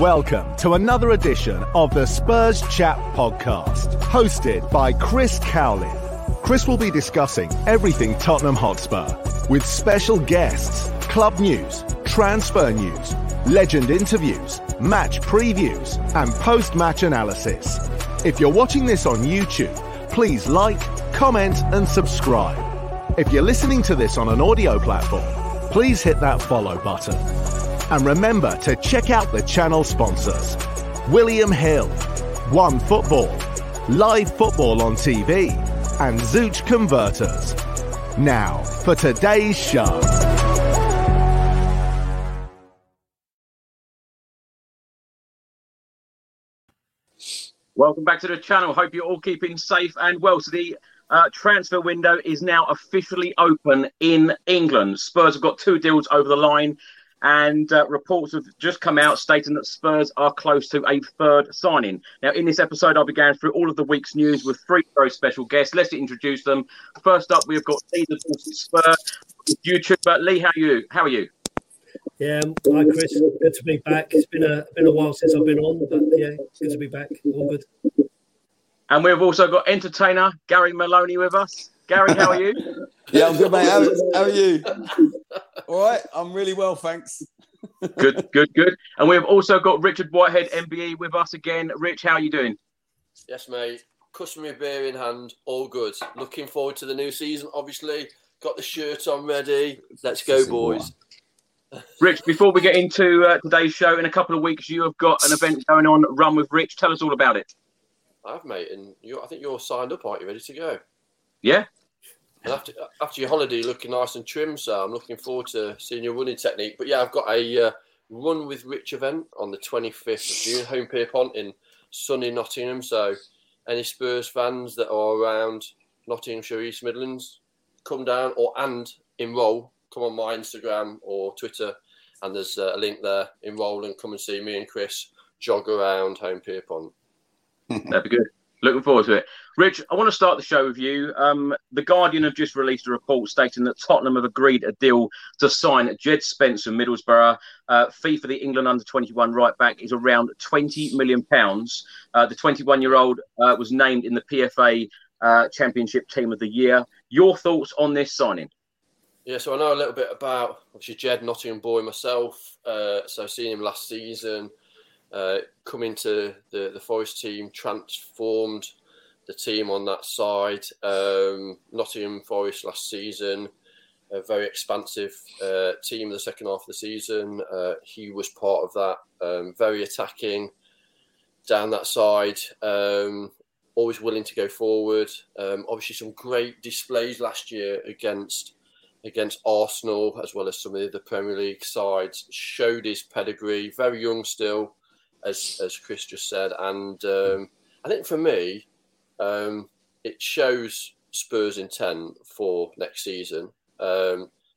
Welcome to another edition of the Spurs Chat Podcast, hosted by Chris Cowlin. Chris will be discussing everything Tottenham Hotspur, with special guests, club news, transfer news, legend interviews, match previews, and post-match analysis. If you're watching this on YouTube, please like, comment, and subscribe. If you're listening to this on an audio platform, please hit that follow button. And remember to check out the channel sponsors. William Hill, One Football, Live Football on TV, and Zooch Converters. Now, for today's show. Welcome back to the channel. Hope you're all keeping safe and well. So the transfer window is now officially open in England. Spurs have got 2 deals over the line. And reports have just come out stating that Spurs are close to a 3rd signing. Now, in this episode, I'll be going through all of the week's news with 3 very special guests. Let's introduce them. First up, we've got Lee, the Spurs YouTuber. Lee, how are you? Yeah, hi, Chris. Good to be back. It's been a while since I've been on, but yeah, good to be back. All good. And we've also got entertainer Gary Maloney with us. Gary, how are you? Yeah, I'm good, mate. How are you? All right, I'm really well, thanks. Good. And we've also got Richard Whitehead MBE with us again. Rich, how are you doing? Yes, mate. Customary beer in hand, all good. Looking forward to the new season, obviously. Got the shirt on ready. Let's go, boys. Rich, before we get into today's show, in a couple of weeks, you have got an event going on, Run with Rich. Tell us all about it. I have, mate. And I think you're signed up, aren't you? Ready to go? Yeah. And after your holiday, you're looking nice and trim, so I'm looking forward to seeing your running technique. But yeah, I've got a Run with Rich event on the 25th of June, Home Pierpont in sunny Nottingham. So any Spurs fans that are around Nottinghamshire, East Midlands, come down and enrol. Come on my Instagram or Twitter, and there's a link there. Enrol and come and see me and Chris jog around Home Pierpont. That'd be good. Looking forward to it. Rich, I want to start the show with you. The Guardian have just released a report stating that Tottenham have agreed a deal to sign Djed Spence from Middlesbrough. Fee for the England under-21 right-back is around £20 million. The 21-year-old was named in the PFA Championship Team of the Year. Your thoughts on this signing? Yeah, so I know a little bit about, obviously, Djed, Nottingham boy myself. So seeing him last season. Come into the Forest team, transformed the team on that side. Nottingham Forest last season, a very expansive team in the second half of the season. He was part of that, very attacking down that side, always willing to go forward. Obviously some great displays last year against Arsenal, as well as some of the other Premier League sides. Showed his pedigree, very young still. As Chris just said, and I think for me, it shows Spurs' intent for next season.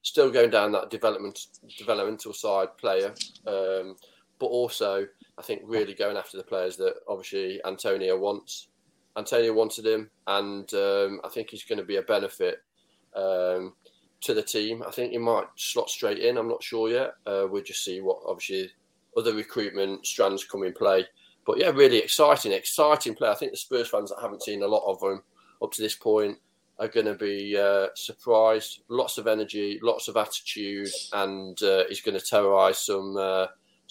Still going down that developmental side player, but also I think really going after the players that obviously Antonio wants. Antonio wanted him, and I think he's going to be a benefit to the team. I think he might slot straight in. I'm not sure yet. We'll just see what obviously other recruitment strands come in play. But yeah, really exciting player. I think the Spurs fans that haven't seen a lot of him up to this point are going to be surprised. Lots of energy, lots of attitude, and he's going to terrorise some of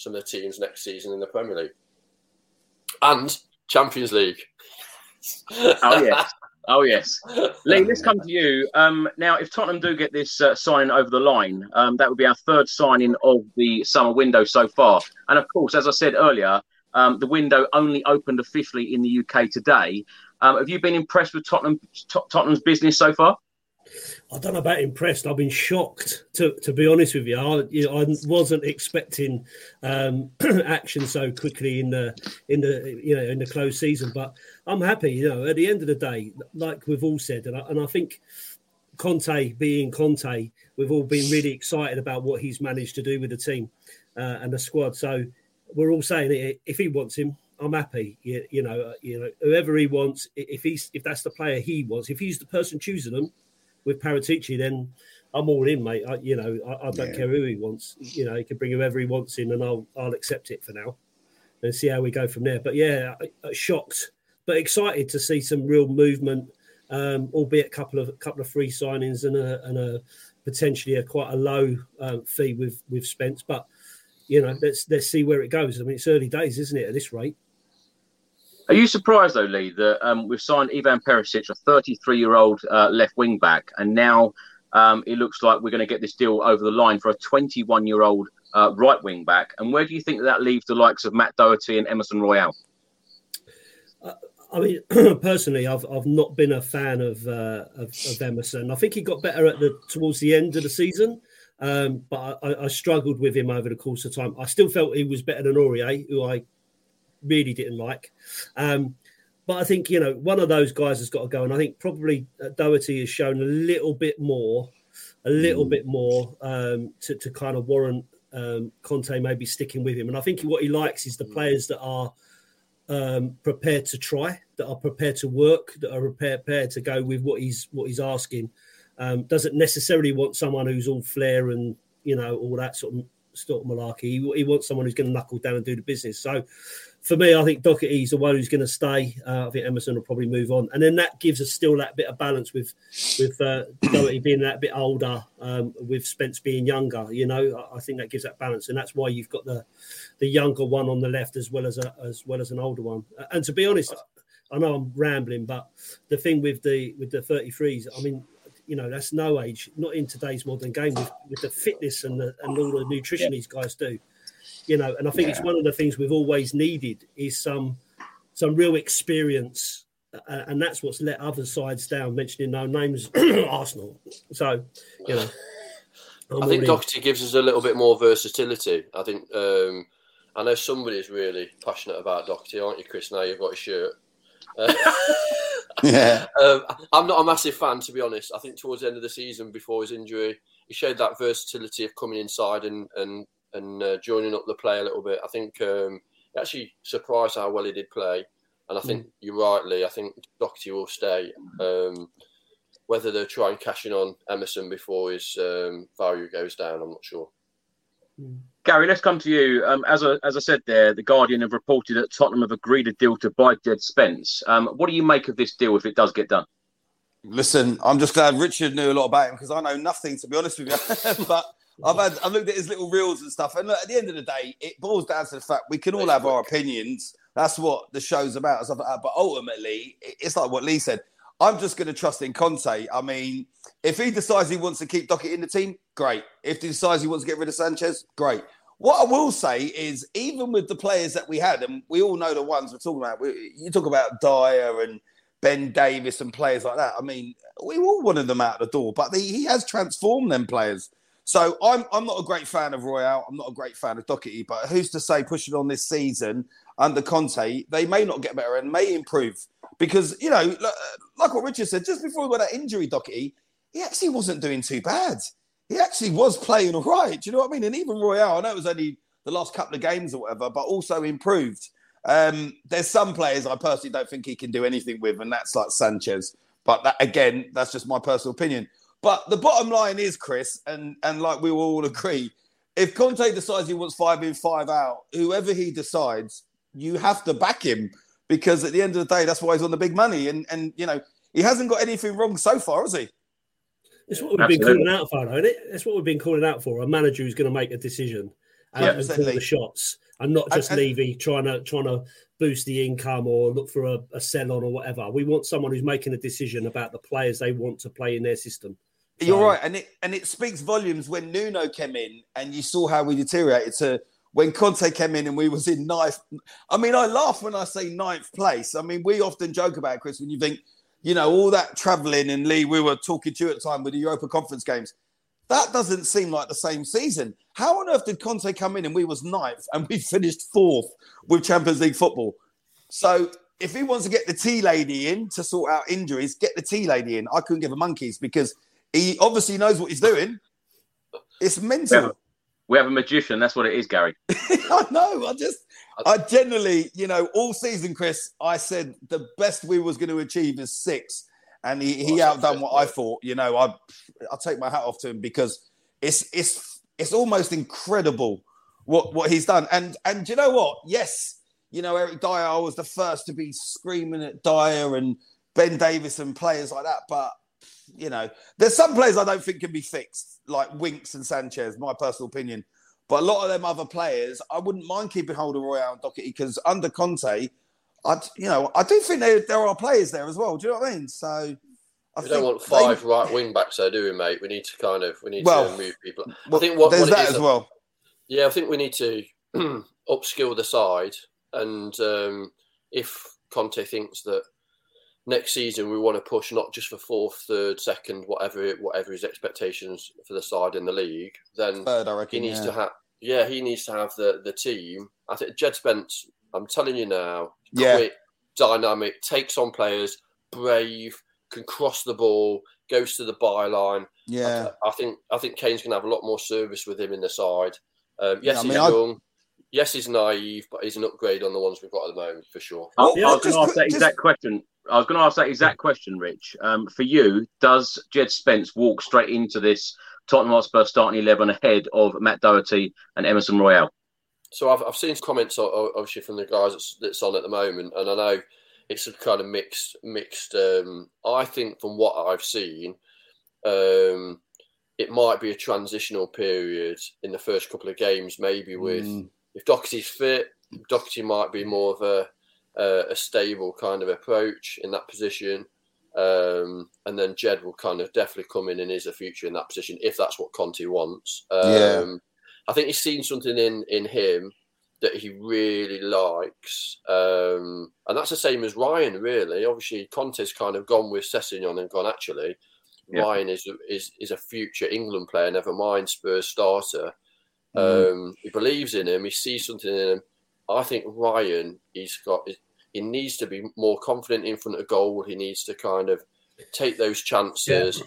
the teams next season in the Premier League and Champions League. Oh yes. Lee, let's come to you. Now, if Tottenham do get this signing over the line, that would be our third signing of the summer window so far. And of course, as I said earlier, the window only opened officially in the UK today. Have you been impressed with Tottenham's business so far? I don't know about impressed. I've been shocked, to be honest with you. I wasn't expecting action so quickly in the close season, but I'm happy. You know, at the end of the day, like we've all said, and I think Conte being Conte, we've all been really excited about what he's managed to do with the team and the squad. So we're all saying it, if he wants him, I'm happy. You know, whoever he wants, if that's the player he wants, if he's the person choosing them. With Paratici, then I'm all in, mate. I don't care who he wants. You know, he can bring whoever he wants in, and I'll accept it for now, and see how we go from there. But yeah, shocked, but excited to see some real movement, albeit a couple of free signings and a potentially quite a low fee with Spence. But you know, let's see where it goes. I mean, it's early days, isn't it? At this rate. Are you surprised, though, Lee, that we've signed Ivan Perisic, a 33-year-old left wing-back, and now it looks like we're going to get this deal over the line for a 21-year-old right wing-back? And where do you think that leaves the likes of Matt Doherty and Emerson Royal? I mean, personally, I've not been a fan of Emerson. I think he got better towards the end of the season, but I struggled with him over the course of time. I still felt he was better than Aurier, who I really didn't like. But I think, you know, one of those guys has got to go. And I think probably Doherty has shown a little bit more to kind of warrant Conte maybe sticking with him. And I think what he likes is the players that are prepared to try, that are prepared to work, that are prepared to go with what he's asking. Doesn't necessarily want someone who's all flair and, you know, all that sort of malarkey. He wants someone who's going to knuckle down and do the business. So, for me, I think Doherty's the one who's going to stay. I think Emerson will probably move on. And then that gives us still that bit of balance with Doherty being that bit older, with Spence being younger. You know, I think that gives that balance. And that's why you've got the younger one on the left as well as an older one. And to be honest, I know I'm rambling, but the thing with the 33s, I mean, you know, that's no age, not in today's modern game with the fitness and all the nutrition these guys do. You know, and I think it's one of the things we've always needed is some real experience, and that's what's let other sides down. Mentioning no names, Arsenal. So, you know, I think Doherty gives us a little bit more versatility. I think I know somebody's really passionate about Doherty, aren't you, Chris? Now you've got his shirt. I'm not a massive fan, to be honest. I think towards the end of the season, before his injury, he showed that versatility of coming inside and joining up the play a little bit. I think it actually surprised how well he did play. And I think you're right, Lee. I think Doherty will stay. Whether they'll try and cash in on Emerson before his value goes down, I'm not sure. Gary, let's come to you. As I said there, The Guardian have reported that Tottenham have agreed a deal to buy Djed Spence. What do you make of this deal if it does get done? Listen, I'm just glad Richard knew a lot about him because I know nothing, to be honest with you. But I've looked at his little reels and stuff. And look, at the end of the day, it boils down to the fact we can all have our opinions. That's what the show's about. And stuff like that. But ultimately, it's like what Lee said. I'm just going to trust in Conte. I mean, if he decides he wants to keep Doherty in the team, great. If he decides he wants to get rid of Sanchez, great. What I will say is, even with the players that we had, and we all know the ones we're talking about, you talk about Dyer and Ben Davis and players like that. I mean, we all wanted them out the door, but he has transformed them players. So I'm not a great fan of Royale. I'm not a great fan of Doherty, but who's to say pushing on this season, under Conte, they may not get better and may improve. Because, you know, like what Richard said, just before we got that injury, Doherty, he actually wasn't doing too bad. He actually was playing all right. Do you know what I mean? And even Royal, I know it was only the last couple of games or whatever, but also improved. There's some players I personally don't think he can do anything with, and that's like Sanchez. But that, again, that's just my personal opinion. But the bottom line is, Chris, and like we will all agree, if Conte decides he wants 5 in, 5 out, whoever he decides, you have to back him. Because at the end of the day, that's why he's on the big money. And you know, he hasn't got anything wrong so far, has he? That's what we've been calling out for, though, isn't it? That's what we've been calling out for, a manager who's going to make a decision and call the shots. And not just Levy trying to boost the income or look for a sell-on or whatever. We want someone who's making a decision about the players they want to play in their system. So, you're right. And it speaks volumes when Nuno came in and you saw how we deteriorated to... When Conte came in and we was in ninth, I mean, I laugh when I say 9th place. I mean, we often joke about it, Chris, when you think, you know, all that travelling and Lee, we were talking to you at the time with the Europa Conference games. That doesn't seem like the same season. How on earth did Conte come in and we was 9th and we finished 4th with Champions League football? So if he wants to get the tea lady in to sort out injuries, get the tea lady in. I couldn't give a monkeys because he obviously knows what he's doing. It's mental. Yeah. We have a magician. That's what it is, Gary. I know. I generally, you know, all season, Chris, I said the best we was going to achieve is 6th. And he outdone what I thought. You know, I'll take my hat off to him because it's almost incredible what he's done. And you know what? Yes, you know, Eric Dier was the first to be screaming at Dier and Ben Davis and players like that. But, you know, there's some players I don't think can be fixed, like Winks and Sanchez, my personal opinion. But a lot of them other players, I wouldn't mind keeping hold of Royal and Doherty because under Conte, I do think there are players there as well. Do you know what I mean? So I don't want 5 right wing backs, though, do we, mate? We need to to move people. Well, I think what it is as well. Yeah, I think we need to upskill the side, and if Conte thinks that. Next season, we want to push not just for 4th, 3rd, 2nd, whatever his expectations for the side in the league. Then 3rd, I reckon, he needs to have. Yeah, he needs to have the team. I think Djed Spence. I'm telling you now. Yeah. Quick, dynamic, takes on players, brave, can cross the ball, goes to the byline. Yeah. I think Kane's going to have a lot more service with him in the side. He's young. Yes, he's naive, but he's an upgrade on the ones we've got at the moment for sure. I was going to ask that exact question, Rich. For you, does Djed Spence walk straight into this Tottenham Hotspur starting 11 ahead of Matt Doherty and Emerson Royal? So I've seen comments, obviously, from the guys that's on at the moment, and I know it's a kind of mixed. I think from what I've seen, it might be a transitional period in the first couple of games, maybe with if Doherty's fit, Doherty might be more of a stable kind of approach in that position, and then Djed will kind of definitely come in and is a future in that position if that's what Conte wants. I think he's seen something in him that he really likes, and that's the same as Ryan. Really, obviously, Conte's kind of gone with Sessegnon and gone. Actually, yeah. Ryan is a future England player, never mind Spurs starter. He believes in him. He sees something in him. I think Ryan, he needs to be more confident in front of goal. He needs to kind of take those chances.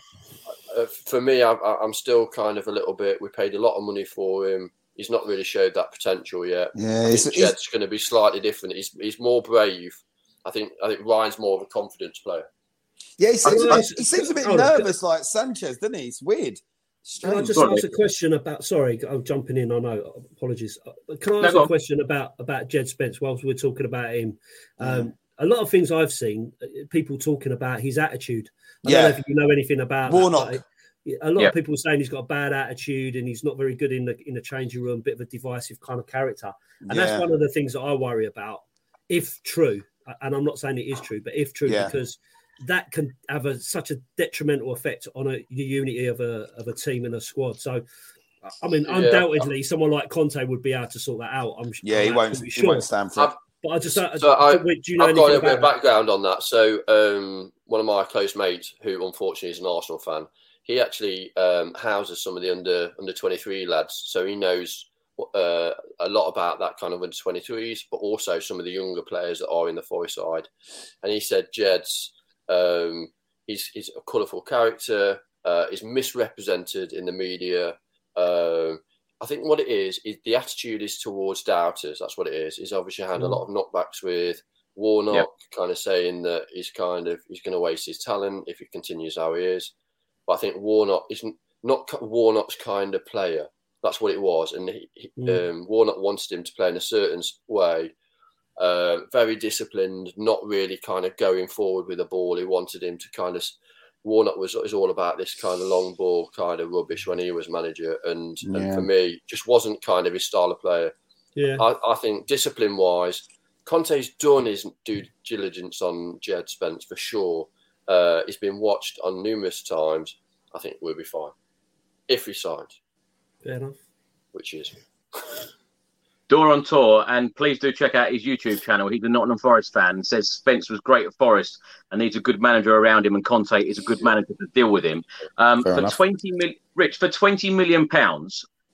Yeah. For me, I'm still kind of a little bit. We paid a lot of money for him. He's not really showed that potential yet. Yeah, Jed's going to be slightly different. He's more brave. I think Ryan's more of a confidence player. Yeah, he seems a bit nervous, like Sanchez, doesn't he? It's weird. Can I just ask a question about... Sorry, I'm jumping in, I know. Apologies. Can I ask a question about Djed Spence whilst we're talking about him? A lot of things I've seen, people talking about his attitude. I don't know if you know anything about Warnock. A lot of people are saying he's got a bad attitude and he's not very good in the changing room, bit of a divisive kind of character. And that's one of the things that I worry about, if true. And I'm not saying it is true, but if true, because... that can have such a detrimental effect on the unity of a team and a squad. So, I mean, undoubtedly, someone like Conte would be able to sort that out. He won't stand for it. But I just... I've got a little bit of background on that. So, one of my close mates, who unfortunately is an Arsenal fan, he actually houses some of the under 23 lads. So he knows a lot about that kind of under-23s, but also some of the younger players that are in the Forest side. And he said Jed's, he's a colourful character, is misrepresented in the media. I think what it is the attitude is towards doubters. That's what it is. He's obviously had a lot of knockbacks with Warnock, kind of saying that he's going to waste his talent if he continues how he is. But I think Warnock is not Warnock's kind of player. That's what it was. And Warnock wanted him to play in a certain way, very disciplined, not really kind of going forward with the ball. He wanted him to kind of... Warnock is all about this kind of long ball kind of rubbish when he was manager. And for me, just wasn't kind of his style of player. Yeah. I think discipline-wise, Conte's done his due diligence on Djed Spence for sure. He's been watched on numerous times. I think we'll be fine. If he signs. Fair enough. Which is... Door on tour, and please do check out his YouTube channel. He's a Nottingham Forest fan and says Spence was great at Forest and needs a good manager around him, and Conte is a good manager to deal with him. For £20 million,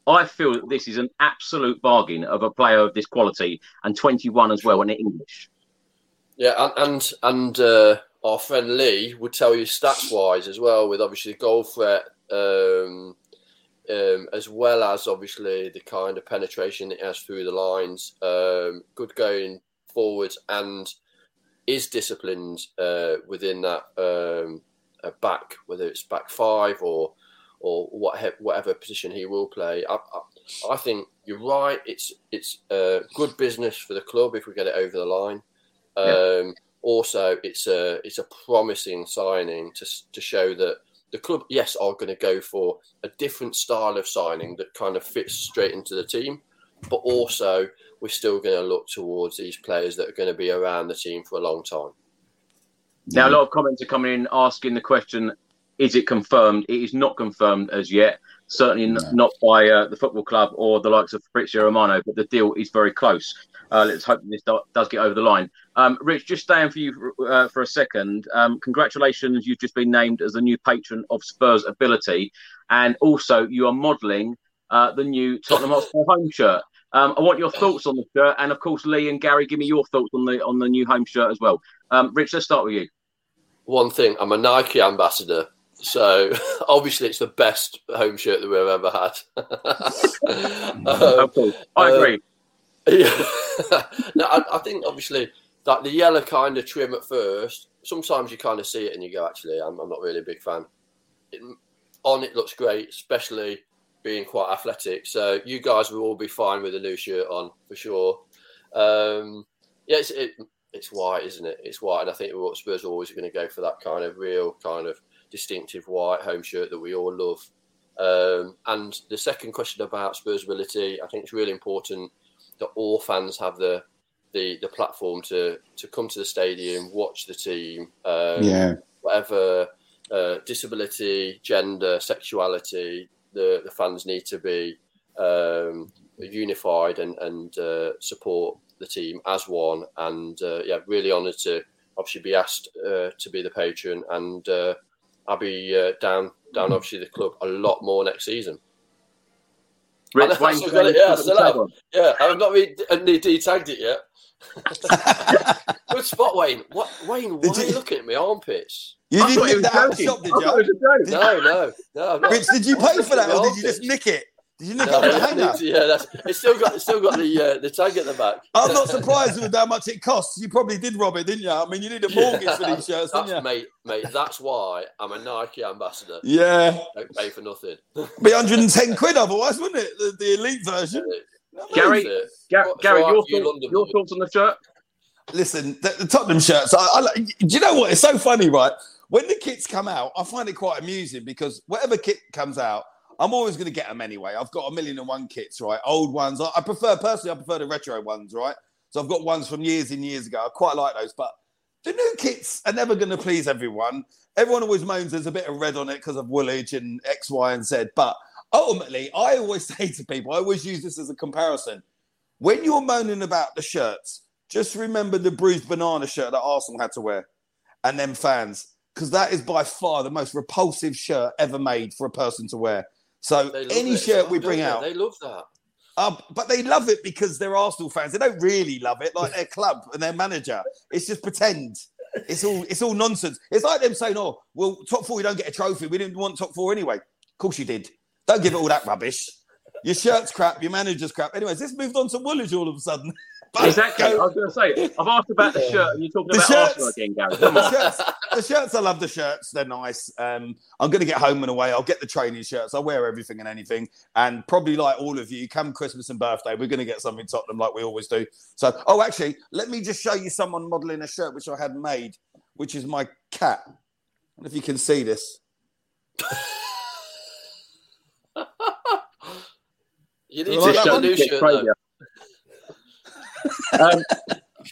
I feel that this is an absolute bargain of a player of this quality, and 21 as well, and in English. Yeah, and our friend Lee would tell you stats-wise as well, with obviously the goal threat... as well as obviously the kind of penetration it has through the lines, good going forwards, and is disciplined within that back, whether it's back five or whatever position he will play. I think you're right. It's good business for the club if we get it over the line. Also, it's a promising signing to show that the club, yes, are going to go for a different style of signing that kind of fits straight into the team, but also we're still going to look towards these players that are going to be around the team for a long time. Now, a lot of comments are coming in asking the question, is it confirmed? It is not confirmed as yet, certainly not by the football club or the likes of Fabrizio Romano, but the deal is very close. Let's hope this does get over the line. Rich, just staying for you for a second. Congratulations, you've just been named as the new patron of Spurs Ability. And also, you are modelling the new Tottenham Hotspur home shirt. I want your thoughts on the shirt. And, of course, Lee and Gary, give me your thoughts on the new home shirt as well. Rich, let's start with you. One thing, I'm a Nike ambassador. So, obviously, it's the best home shirt that we've ever had. Okay. I agree. Yeah. No, I think obviously that the yellow kind of trim at first, sometimes you kind of see it and you go, actually, I'm not really a big fan. It looks great, especially being quite athletic. So you guys will all be fine with a new shirt on for sure. It's white, isn't it? It's white, and I think Spurs are always going to go for that kind of real kind of distinctive white home shirt that we all love. And the second question about Spurs ability, I think it's really important that all fans have the platform to come to the stadium, watch the team, whatever disability, gender, sexuality, the fans need to be unified and support the team as one. And really honoured to obviously be asked to be the patron, and I'll be down obviously the club a lot more next season. Rich, Wayne, I have not really de-tagged it yet. Good spot, Wayne. Wayne, why are you looking at me armpits? You didn't nick that out of the shop, did you? I thought it was a joke. No, I'm not. Rich, did you pay for that, or did you just nick it? Did you nick it off the hanger? It's still got the tag at the back. I'm not surprised with how much it costs. You probably did rob it, didn't you? I mean, you need a mortgage for these shirts, didn't you? Mate, that's why I'm a Nike ambassador. Yeah. Don't pay for nothing. Be 110 £110 otherwise, wouldn't it? The elite version. Gary, your thoughts on the shirt? Listen, the Tottenham shirts, do you know what? It's so funny, right? When the kits come out, I find it quite amusing, because whatever kit comes out, I'm always going to get them anyway. I've got 1,000,001 kits, right? Old ones. I prefer the retro ones, right? So I've got ones from years and years ago. I quite like those. But the new kits are never going to please everyone. Everyone always moans there's a bit of red on it because of woolage and X, Y, and Z. But ultimately, I always say to people, I always use this as a comparison. When you're moaning about the shirts, just remember the bruised banana shirt that Arsenal had to wear, and them fans, because that is by far the most repulsive shirt ever made for a person to wear. So any shirt we bring out, they love that. But they love it because they're Arsenal fans. They don't really love it, like their club and their manager. It's just pretend. It's all nonsense. It's like them saying, "Oh, well, top four, we don't get a trophy. We didn't want top four anyway." Of course you did. Don't give it all that rubbish. Your shirt's crap. Your manager's crap. Anyways, this moved on to Woolwich all of a sudden. But exactly. I was going to say, I've asked about the shirt, and you're talking about Arsenal again, Gary. Come on. The shirts, I love the shirts. They're nice. I'm going to get home and away. I'll get the training shirts. I'll wear everything and anything. And probably like all of you, come Christmas and birthday, we're going to get something Tottenham like we always do. So, oh, actually, let me just show you someone modelling a shirt which I had made, which is my cat. I don't know if you can see this. You need to show new shirt, though.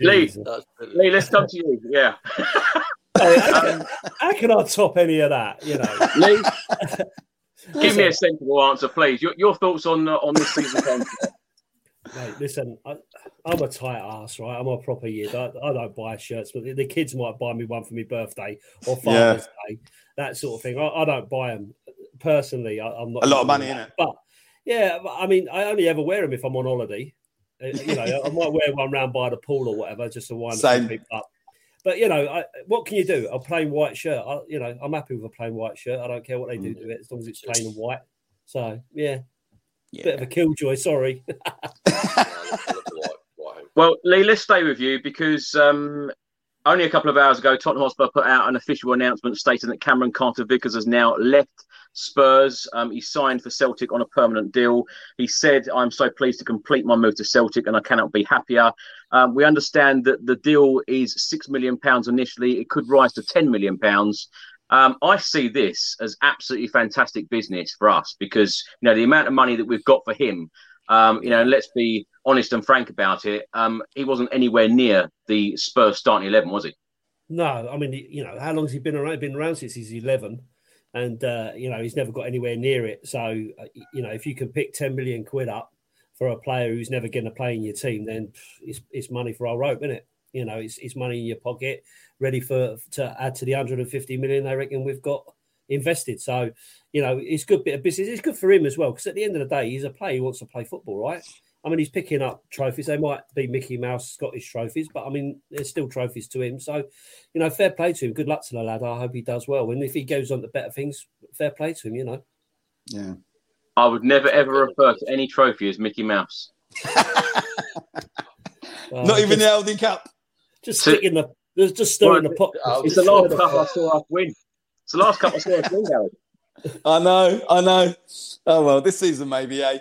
Lee, let's come to you. Yeah. How can I top any of that? You know, Lee, give me a sensible answer, please. Your thoughts on this season? Mate, listen, I'm a tight ass, right? I'm a proper year. I don't buy shirts, but the kids might buy me one for my birthday or Father's Day, that sort of thing. I don't buy them personally. I'm not a lot of money in it, but yeah, I mean, I only ever wear them if I'm on holiday. You know, I might wear one round by the pool or whatever just to wind people up. But you know, what can you do? A plain white shirt. I'm happy with a plain white shirt. I don't care what they do to it as long as it's plain and white. So yeah. Bit of a killjoy. Sorry. Well, Lee, let's stay with you because only a couple of hours ago, Tottenham Hotspur put out an official announcement stating that Cameron Carter-Vickers has now left Spurs. He signed for Celtic on a permanent deal. He said, "I'm so pleased to complete my move to Celtic and I cannot be happier." We understand that the deal is £6 million initially. It could rise to £10 million. I see this as absolutely fantastic business for us because, you know, the amount of money that we've got for him, you know, let's be honest and frank about it. He wasn't anywhere near the Spurs starting 11, was he? No, I mean, you know, how long has he been around? Been around since he's 11. And, you know, he's never got anywhere near it. So, you know, if you can pick 10 million quid up for a player who's never going to play in your team, then it's money for our rope, isn't it? You know, it's money in your pocket, ready to add to the 150 million I reckon we've got invested. So, you know, it's a good bit of business. It's good for him as well, because at the end of the day, he's a player who wants to play football, right? I mean, he's picking up trophies. They might be Mickey Mouse Scottish trophies, but I mean, there's still trophies to him. So, you know, fair play to him. Good luck to the lad. I hope he does well. And if he goes on to better things, fair play to him, you know. Yeah. I would never, ever refer to any trophy as Mickey Mouse. Not even the Aldi Cup. Just sticking just stirring the pot. It's the last cup I saw us win. It's the last cup I saw us win, Gary. I know. Oh, well, this season maybe, eh?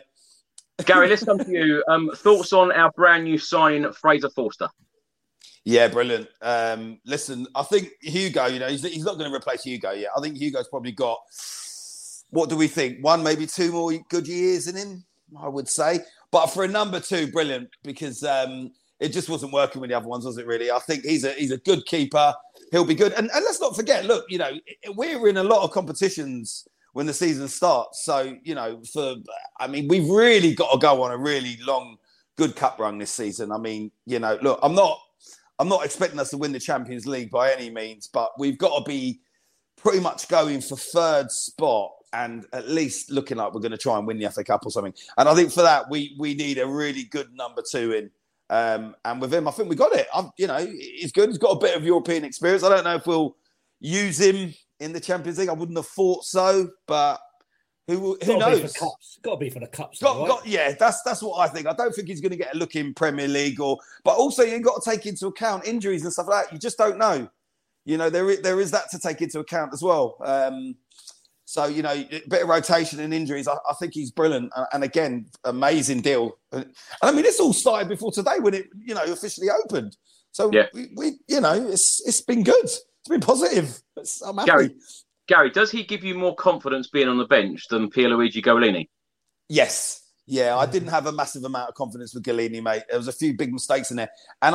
Gary, let's come to you. Thoughts on our brand new signing, Fraser Forster? Yeah, brilliant. Listen, I think Hugo, you know, he's not going to replace Hugo yet. I think Hugo's probably got, what do we think? One, maybe two more good years in him, I would say. But for a number two, brilliant, because it just wasn't working with the other ones, was it really? I think he's a good keeper. He'll be good. And let's not forget, look, you know, we're in a lot of competitions when the season starts. So, you know, we've really got to go on a really long, good cup run this season. I mean, you know, look, I'm not expecting us to win the Champions League by any means, but we've got to be pretty much going for third spot and at least looking like we're going to try and win the FA Cup or something. And I think for that, we need a really good number two in. And with him, I think we got it. You know, he's good. He's got a bit of European experience. I don't know if we'll use him in the Champions League. I wouldn't have thought so, but who knows? Got to be for the cups. That's what I think. I don't think he's going to get a look in Premier League, but also you've got to take into account injuries and stuff like that. You just don't know. You know, there is that to take into account as well. So, you know, a bit of rotation and injuries. I think he's brilliant. And again, amazing deal. And I mean, this all started before today when it, you know, officially opened. So, we you know, it's been good. It's been positive. I'm happy. Gary, does he give you more confidence being on the bench than Pierluigi Gollini? Yes. Yeah, I didn't have a massive amount of confidence with Gollini, mate. There was a few big mistakes in there. And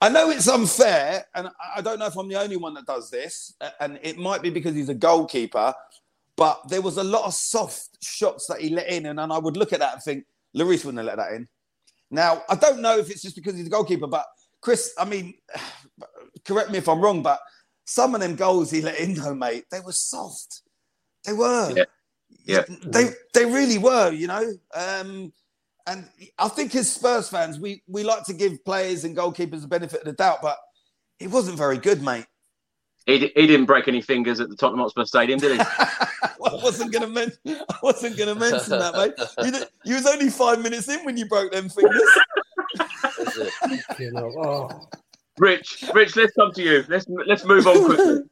I know it's unfair, and I don't know if I'm the only one that does this, and it might be because he's a goalkeeper, but there was a lot of soft shots that he let in, and I would look at that and think, Lloris wouldn't have let that in. Now, I don't know if it's just because he's a goalkeeper, but Chris, I mean, correct me if I'm wrong, but some of them goals he let in, though, mate, they were soft. They were. Yeah. Yeah, they really were, you know. And I think as Spurs fans, we like to give players and goalkeepers the benefit of the doubt, but he wasn't very good, mate. He didn't break any fingers at the Tottenham Hotspur Stadium, did he? I wasn't going to mention that, mate. You was only 5 minutes in when you broke them fingers. That's it. You know, oh. Rich, let's come to you. Let's move on quickly.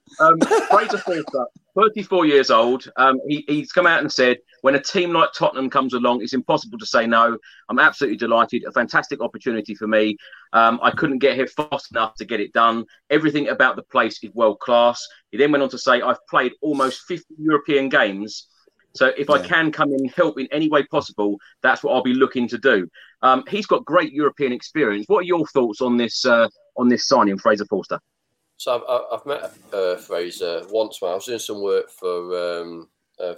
Fraser Forster, 34 years old. He's come out and said, when a team like Tottenham comes along, it's impossible to say no. I'm absolutely delighted. A fantastic opportunity for me. I couldn't get here fast enough to get it done. Everything about the place is world class. He then went on to say, I've played almost 50 European games. So if I can come in and help in any way possible, that's what I'll be looking to do. He's got great European experience. What are your thoughts on this signing, Fraser Forster? So I've met Fraser once when I was doing some work for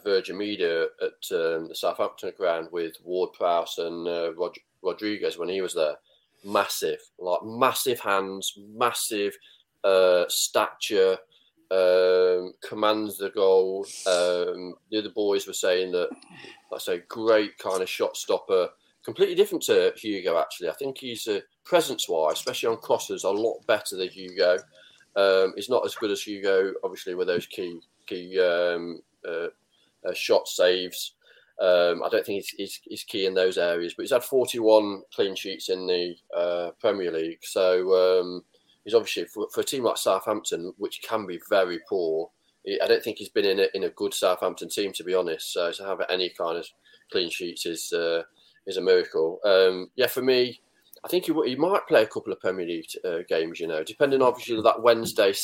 Virgin Media at the Southampton ground with Ward-Prowse and Rodriguez when he was there. Massive hands, massive stature. Commands the goal. The other boys were saying that that's a great kind of shot stopper. Completely different to Hugo, actually. I think he's presence-wise, especially on crosses, a lot better than Hugo. He's not as good as Hugo, obviously, with those key shot saves. I don't think he's key in those areas, but he's had 41 clean sheets in the Premier League, so. He's obviously, for a team like Southampton, which can be very poor, I don't think he's been in a good Southampton team, to be honest. So to have any kind of clean sheets is a miracle. For me, I think he might play a couple of Premier League games, you know, depending obviously on that Wednesday,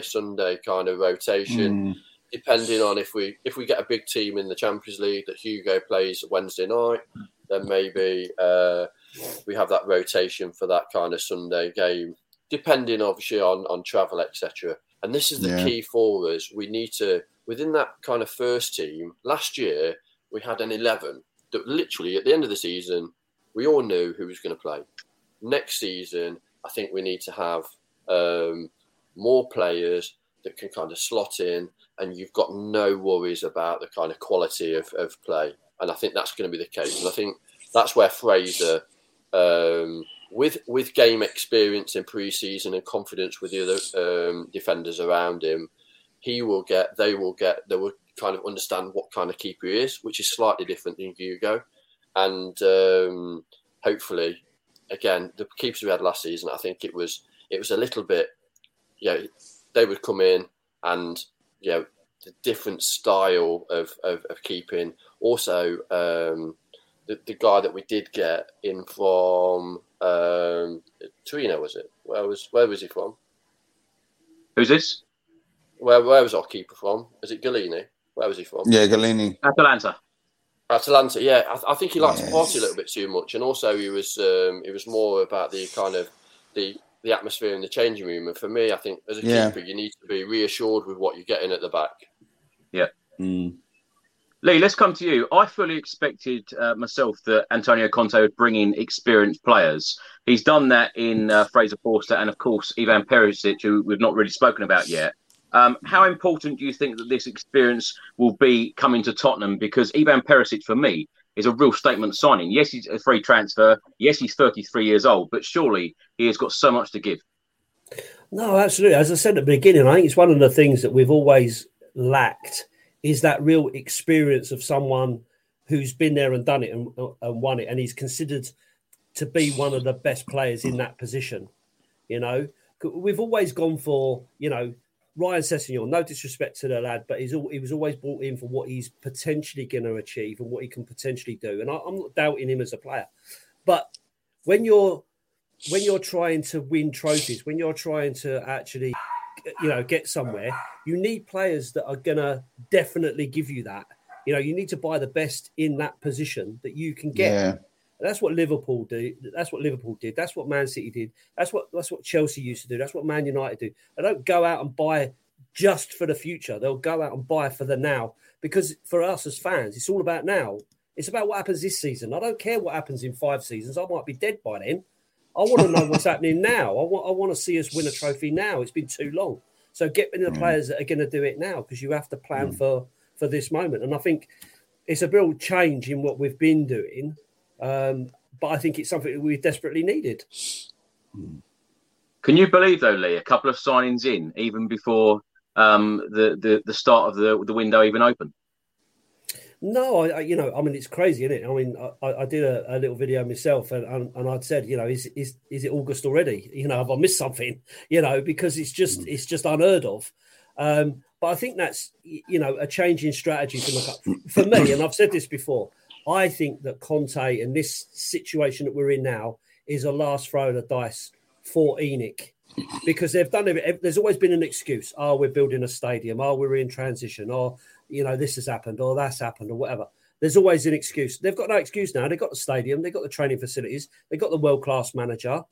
Sunday kind of rotation, depending on if we get a big team in the Champions League that Hugo plays Wednesday night, then maybe we have that rotation for that kind of Sunday game. Depending, obviously, on travel, etc. And this is the key for us. We need to, within that kind of first team, last year, we had an 11 that literally, at the end of the season, we all knew who was going to play. Next season, I think we need to have more players that can kind of slot in, and you've got no worries about the kind of quality of play. And I think that's going to be the case. And I think that's where Fraser... With game experience in pre-season and confidence with the other defenders around him, they will kind of understand what kind of keeper he is, which is slightly different than Hugo. And hopefully, again, the keepers we had last season, I think it was a little bit, they would come in and, the different style of keeping. Also, the guy that we did get in from... Torino, was it? Where was he from? Who's this? Where was our keeper from? Is it Gollini? Where was he from? Yeah, Gollini. Atalanta. Yeah, I think he liked to party a little bit too much, and also he was more about the kind of the atmosphere in the changing room. And for me, I think as a keeper, you need to be reassured with what you're getting at the back. Yeah. Mm. Lee, let's come to you. I fully expected myself that Antonio Conte would bring in experienced players. He's done that in Fraser Forster and, of course, Ivan Perisic, who we've not really spoken about yet. How important do you think that this experience will be coming to Tottenham? Because Ivan Perisic, for me, is a real statement signing. Yes, he's a free transfer. Yes, he's 33 years old, but surely he has got so much to give. No, absolutely. As I said at the beginning, I think it's one of the things that we've always lacked is that real experience of someone who's been there and done it and won it. And he's considered to be one of the best players in that position. You know, we've always gone for, you know, Ryan Sessegnon, no disrespect to the lad, but he was always brought in for what he's potentially going to achieve and what he can potentially do. And I'm not doubting him as a player. But when you're trying to win trophies, when you're trying to actually... you know, get somewhere, you need players that are going to definitely give you that. You know, you need to buy the best in that position that you can get. Yeah. That's what Liverpool do. That's what Liverpool did. That's what Man City did. That's what Chelsea used to do. That's what Man United do. They don't go out and buy just for the future. They'll go out and buy for the now, because for us as fans, it's all about now. It's about what happens this season. I don't care what happens in 5 seasons. I might be dead by then. I want to know what's happening now. I want to see us win a trophy now. It's been too long. So get rid of the players that are going to do it now, because you have to plan for for this moment. And I think it's a real change in what we've been doing. But I think it's something that we desperately needed. Can you believe, though, Lee, a couple of signings in, even before the start of the window even opened? No, I mean, it's crazy, isn't it? I mean, I did a little video myself and I'd said, is it August already? Have I missed something? Because it's just unheard of. But I think that's, a change in strategy to look up. For me, and I've said this before, I think that Conte and this situation that we're in now is a last throw of the dice for Enoch, because they've done it. There's always been an excuse. Oh, we're building a stadium. Oh, we're in transition. Oh, this has happened or that's happened or whatever. There's always an excuse. They've got no excuse now. They've got the stadium. They've got the training facilities. They've got the world-class manager.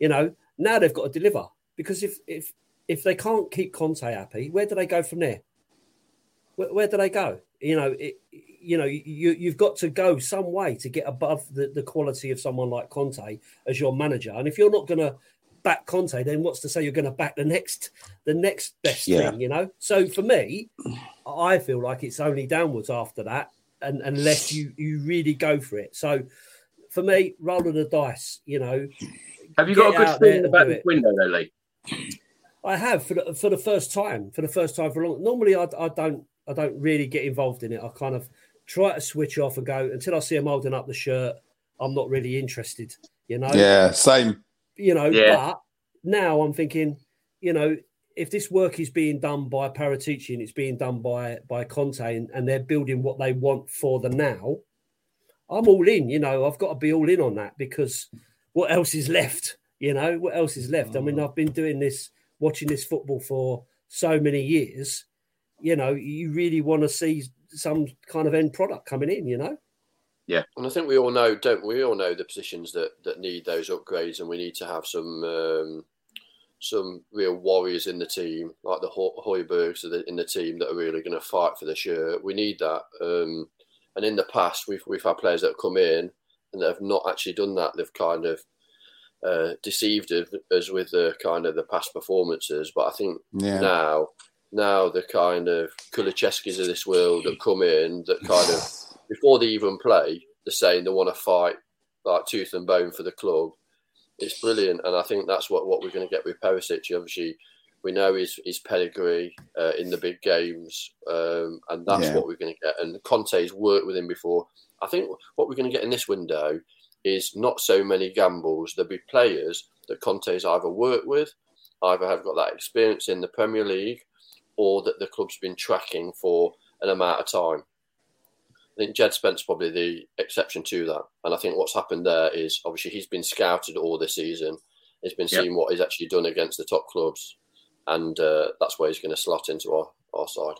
Now they've got to deliver, because if they can't keep Conte happy, where do they go from there? Where do they go? You've got to go some way to get above the quality of someone like Conte as your manager. And if you're not going to back Conte, then what's to say you're going to back the next best thing? So for me, I feel like it's only downwards after that, and unless you really go for it. So for me, rolling the dice. Have you got a good feeling about this window, though, Lee? I have for the first time for a long. Normally, I don't really get involved in it. I kind of try to switch off and go, until I see him holding up the shirt, I'm not really interested, Yeah, same. But now I'm thinking, if this work is being done by Paratici and it's being done by Conte and they're building what they want for the now, I'm all in, I've got to be all in on that, because what else is left, What else is left? I mean, I've been doing this, watching this football for so many years. You really want to see some kind of end product coming in, Yeah. And I think we all know, don't we? We all know the positions that need those upgrades, and we need to have some real warriors in the team, like the Højbjergs in the team that are really going to fight for the shirt. We need that. And in the past, we've had players that have come in and that have not actually done that. They've kind of deceived us with the kind of the past performances. But I think now the kind of Kulicheskis of this world that come in, that kind of, before they even play, they're saying they want to fight like tooth and bone for the club. It's brilliant. And I think that's what we're going to get with Perisic. Obviously, we know his pedigree in the big games, and that's what we're going to get. And Conte's worked with him before. I think what we're going to get in this window is not so many gambles. There'll be players that Conte's either worked with, either have got that experience in the Premier League, or that the club's been tracking for an amount of time. I think Djed Spence is probably the exception to that. And I think what's happened there is, obviously, he's been scouted all this season. He's been seeing what he's actually done against the top clubs. And that's where he's going to slot into our side.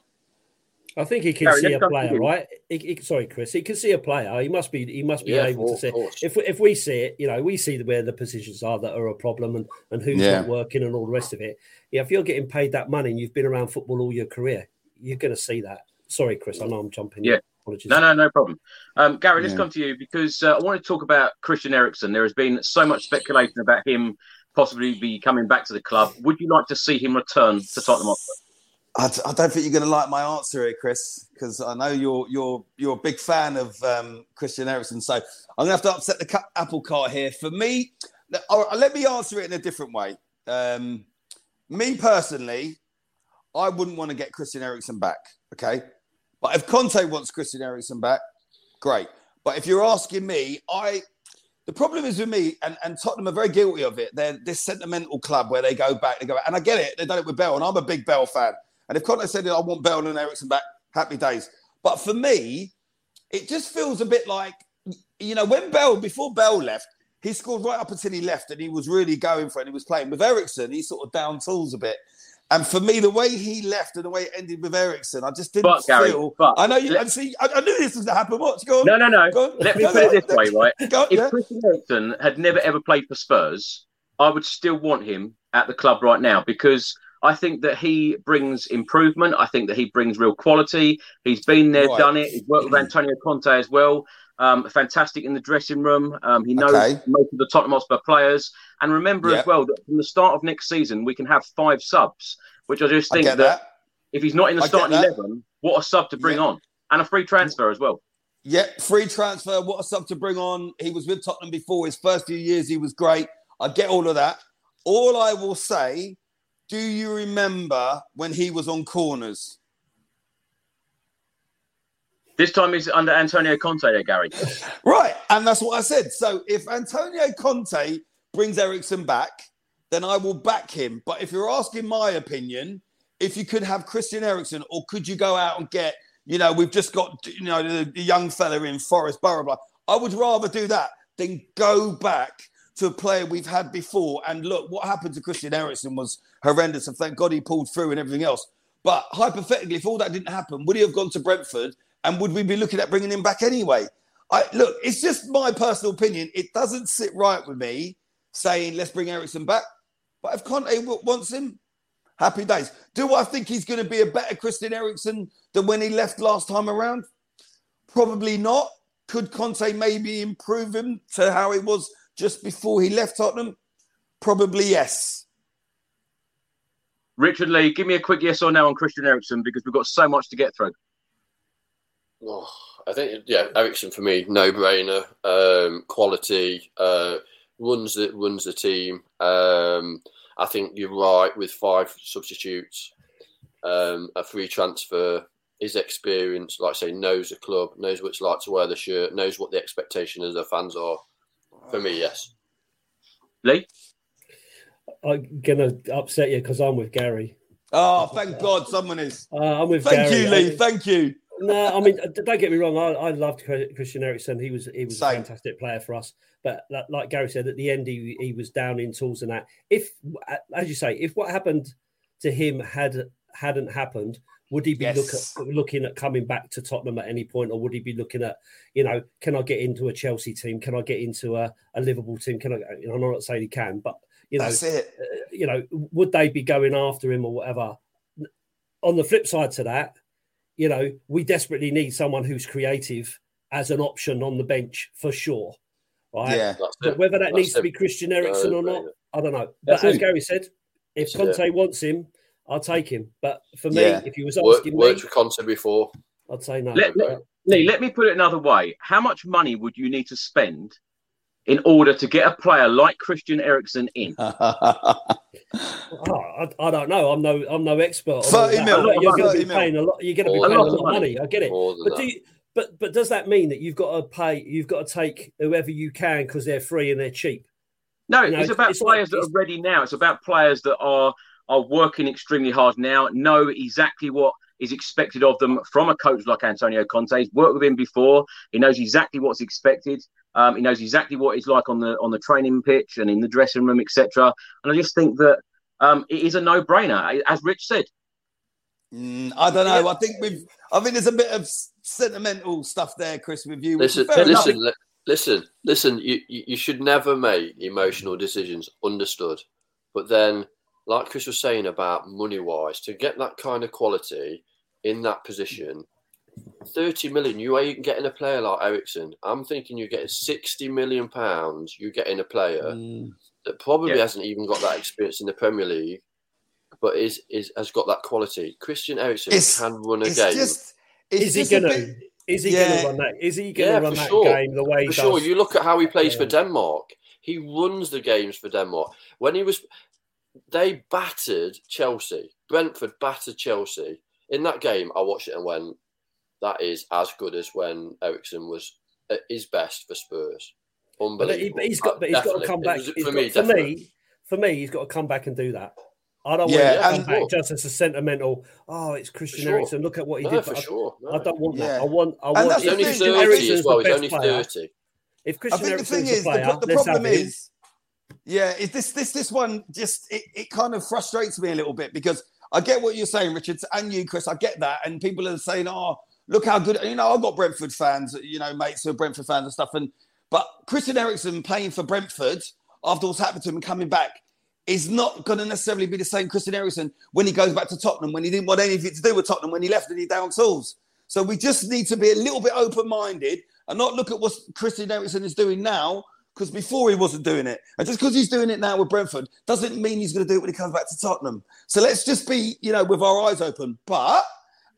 I think he can see a player, right? Sorry, Chris. He can see a player. He must be able to see. If we see it, we see where the positions are that are a problem and who's not working and all the rest of it. Yeah, if you're getting paid that money and you've been around football all your career, you're going to see that. Sorry, Chris. I know I'm jumping. Yeah. Apologies. No problem. Gary, let's come to you, because I want to talk about Christian Eriksen. There has been so much speculation about him possibly be coming back to the club. Would you like to see him return to Tottenham Hotspur? I don't think you're going to like my answer here, Chris, because I know you're a big fan of Christian Eriksen. So I'm going to have to upset the apple cart here. For me, let me answer it in a different way. Me personally, I wouldn't want to get Christian Eriksen back, okay? But if Conte wants Christian Eriksen back, great. But if you're asking me, the problem is with me, and Tottenham are very guilty of it. They're this sentimental club where they go back. And I get it. They've done it with Bell, and I'm a big Bell fan. And if Conte said, I want Bell and Eriksen back, happy days. But for me, it just feels a bit like, before Bell left, he scored right up until he left, and he was really going for it, and he was playing. With Eriksen, he sort of down tools a bit. And for me, the way he left and the way it ended with Eriksen, I just didn't feel... Gary, I know you... I knew this was going to happen. Watch, go on. No. Go on. Let me put it this way, right? If Christian Eriksen had never, ever played for Spurs, I would still want him at the club right now, because... I think that he brings improvement. I think that he brings real quality. He's been there, done it. He's worked with Antonio Conte as well. Fantastic in the dressing room. He knows most of the Tottenham Hotspur players. And remember as well that from the start of next season, we can have 5 subs, which I just think that if he's not in the starting 11, What a sub to bring on. And a free transfer as well. Yeah, free transfer. What a sub to bring on. He was with Tottenham before. His first few years, he was great. I get all of that. All I will say, do you remember when he was on corners? This time he's under Antonio Conte there, Gary. Right, and that's what I said. So if Antonio Conte brings Eriksen back, then I will back him. But if you're asking my opinion, if you could have Christian Eriksen, or could you go out and get, you know, we've just got, you know, the young fella in Forest, blah, blah, blah. I would rather do that than go back to a player we've had before. And look, what happened to Christian Eriksen was horrendous. And thank God he pulled through and everything else. But hypothetically, if all that didn't happen, would he have gone to Brentford? And would we be looking at bringing him back anyway? Look, it's just my personal opinion. It doesn't sit right with me saying, let's bring Eriksen back. But if Conte wants him, happy days. Do I think he's going to be a better Christian Eriksen than when he left last time around? Probably not. Could Conte maybe improve him to how he was just before he left Tottenham? Probably yes. Richard Lee, give me a quick yes or no on Christian Eriksen because we've got so much to get through. Oh, I think, yeah, Eriksen for me, no-brainer. Quality, runs the team. I think you're right with 5 substitutes, a free transfer. His experience, like I say, knows the club, knows what it's like to wear the shirt, knows what the expectation of the fans are. For me, yes. Lee? I'm going to upset you because I'm with Gary. Oh, thank God someone is. I'm with Gary. Thank you, Lee. Thank you. No, I mean, don't get me wrong. I loved Christian Eriksen. He was a fantastic player for us. But like Gary said, at the end, he was down in tools and that. If, as you say, if what happened to him hadn't happened, would he be looking at coming back to Tottenham at any point? Or would he be looking at, you know, can I get into a Chelsea team? Can I get into a Liverpool team? Can I? You know, I'm not saying he can, but, you know, that's it. You know, would they be going after him or whatever? On the flip side to that, you know, we desperately need someone who's creative as an option on the bench for sure, right? Yeah, but whether that needs to be Christian Eriksen or not, I don't know. But as Gary said, if Conte wants him, I'll take him. But for me, if he was asking worked with Conte before, I'd say no. Let me put it another way. How much money would you need to spend in order to get a player like Christian Eriksen in? I don't know. I'm no expert. 30 mil. You're going to be paying a lot. You're going to be paying a lot of money. I get it. But does that mean that you've got to pay? You've got to take whoever you can because they're free and they're cheap. No, you know, it's about players that are ready now. It's about players that are working extremely hard now. Know exactly what is expected of them from a coach like Antonio Conte. He's worked with him before. He knows exactly what's expected. He knows exactly what it's like on the training pitch and in the dressing room, etc. And I just think that it is a no-brainer, as Rich said. I don't know. I think there's a bit of sentimental stuff there, Chris, with you. Listen. You should never make emotional decisions. Understood. But then, like Chris was saying about money-wise, to get that kind of quality in that position, 30 million, you ain't getting a player like Eriksen. I'm thinking you're getting £60 million, you're getting a player that probably hasn't even got that experience in the Premier League, but has got that quality. Christian Eriksen can run a game. Is he going to run that game the way he does? For sure, you look at how he plays for Denmark. He runs the games for Denmark. They battered Chelsea. Brentford battered Chelsea. In that game, I watched it and went, that is as good as when Eriksen was at his best for Spurs. Unbelievable. But he's got to come back. For me, he's got to come back and do that. I don't want to come back just as a sentimental, it's Christian Eriksen, look at what he did. I don't want that. I want he's only 30 as well. He's only 30. If Christian Eriksen is a player, the problem is... Yeah, this one just it kind of frustrates me a little bit because I get what you're saying, Richard, and you, Chris. I get that, and people are saying, "Oh, look how good." You know, I've got Brentford fans, you know, mates who are Brentford fans and stuff. But Christian Eriksen playing for Brentford after what's happened to him and coming back is not going to necessarily be the same Christian Eriksen when he goes back to Tottenham, when he didn't want anything to do with Tottenham, when he left and he down tools. So we just need to be a little bit open-minded and not look at what Christian Eriksen is doing now. Because before he wasn't doing it. And just because he's doing it now with Brentford doesn't mean he's going to do it when he comes back to Tottenham. So let's just be, you know, with our eyes open. But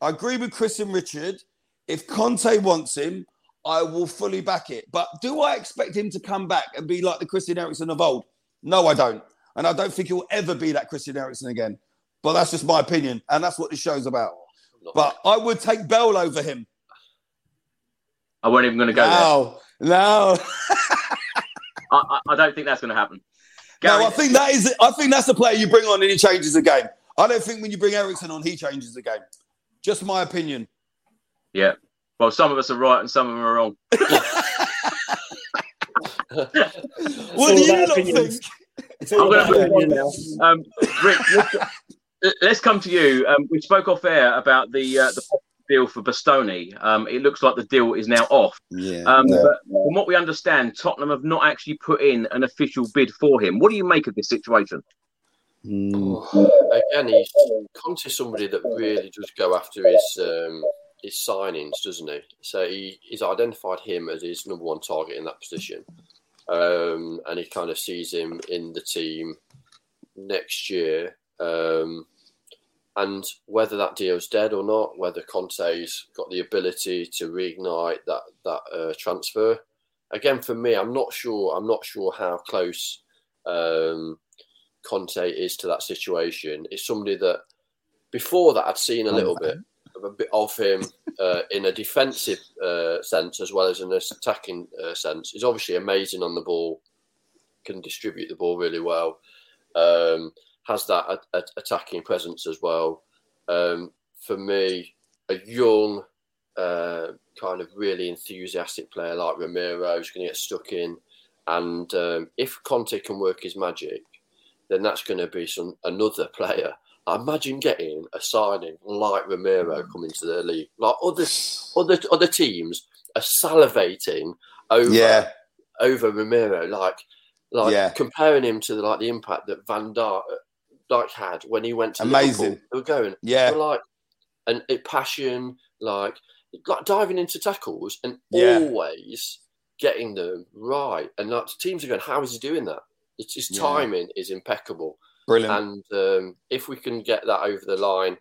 I agree with Chris and Richard. If Conte wants him, I will fully back it. But do I expect him to come back and be like the Christian Eriksen of old? No, I don't. And I don't think he'll ever be that Christian Eriksen again. But that's just my opinion. And that's what this show's about. But I would take Bell over him. I weren't even going to go there. No. I don't think that's going to happen. Gary, no, I think that's the player you bring on and he changes the game. I don't think when you bring Eriksen on, he changes the game. Just my opinion. Yeah. Well, some of us are right and some of them are wrong. What do you lot think? I'm going to Rick, let's come to you. We spoke off air about the deal for Bastoni. It looks like the deal is now off. Yeah, but from what we understand, Tottenham have not actually put in an official bid for him. What do you make of this situation? Again, he's come to somebody that really does go after his signings, doesn't he? So he's identified him as his number one target in that position. And he kind of sees him in the team next year. And whether that deal's dead or not, whether Conte's got the ability to reignite that transfer. Again, for me, I'm not sure how close Conte is to that situation. It's somebody that before that I'd seen a little bit of him in a defensive sense as well as in an attacking sense. He's obviously amazing on the ball, can distribute the ball really well, has that attacking presence as well. For me, a young kind of really enthusiastic player like Romero is going to get stuck in, and if Conte can work his magic, then that's going to be another player. I imagine getting a signing like Romero coming to the league. Like other teams are salivating over Romero, like comparing him to the impact that Van Dijk had when he went to Liverpool. They were going, passion, like diving into tackles and always getting them right. And teams are going, how is he doing that? His timing is impeccable. Brilliant. And if we can get that over the line,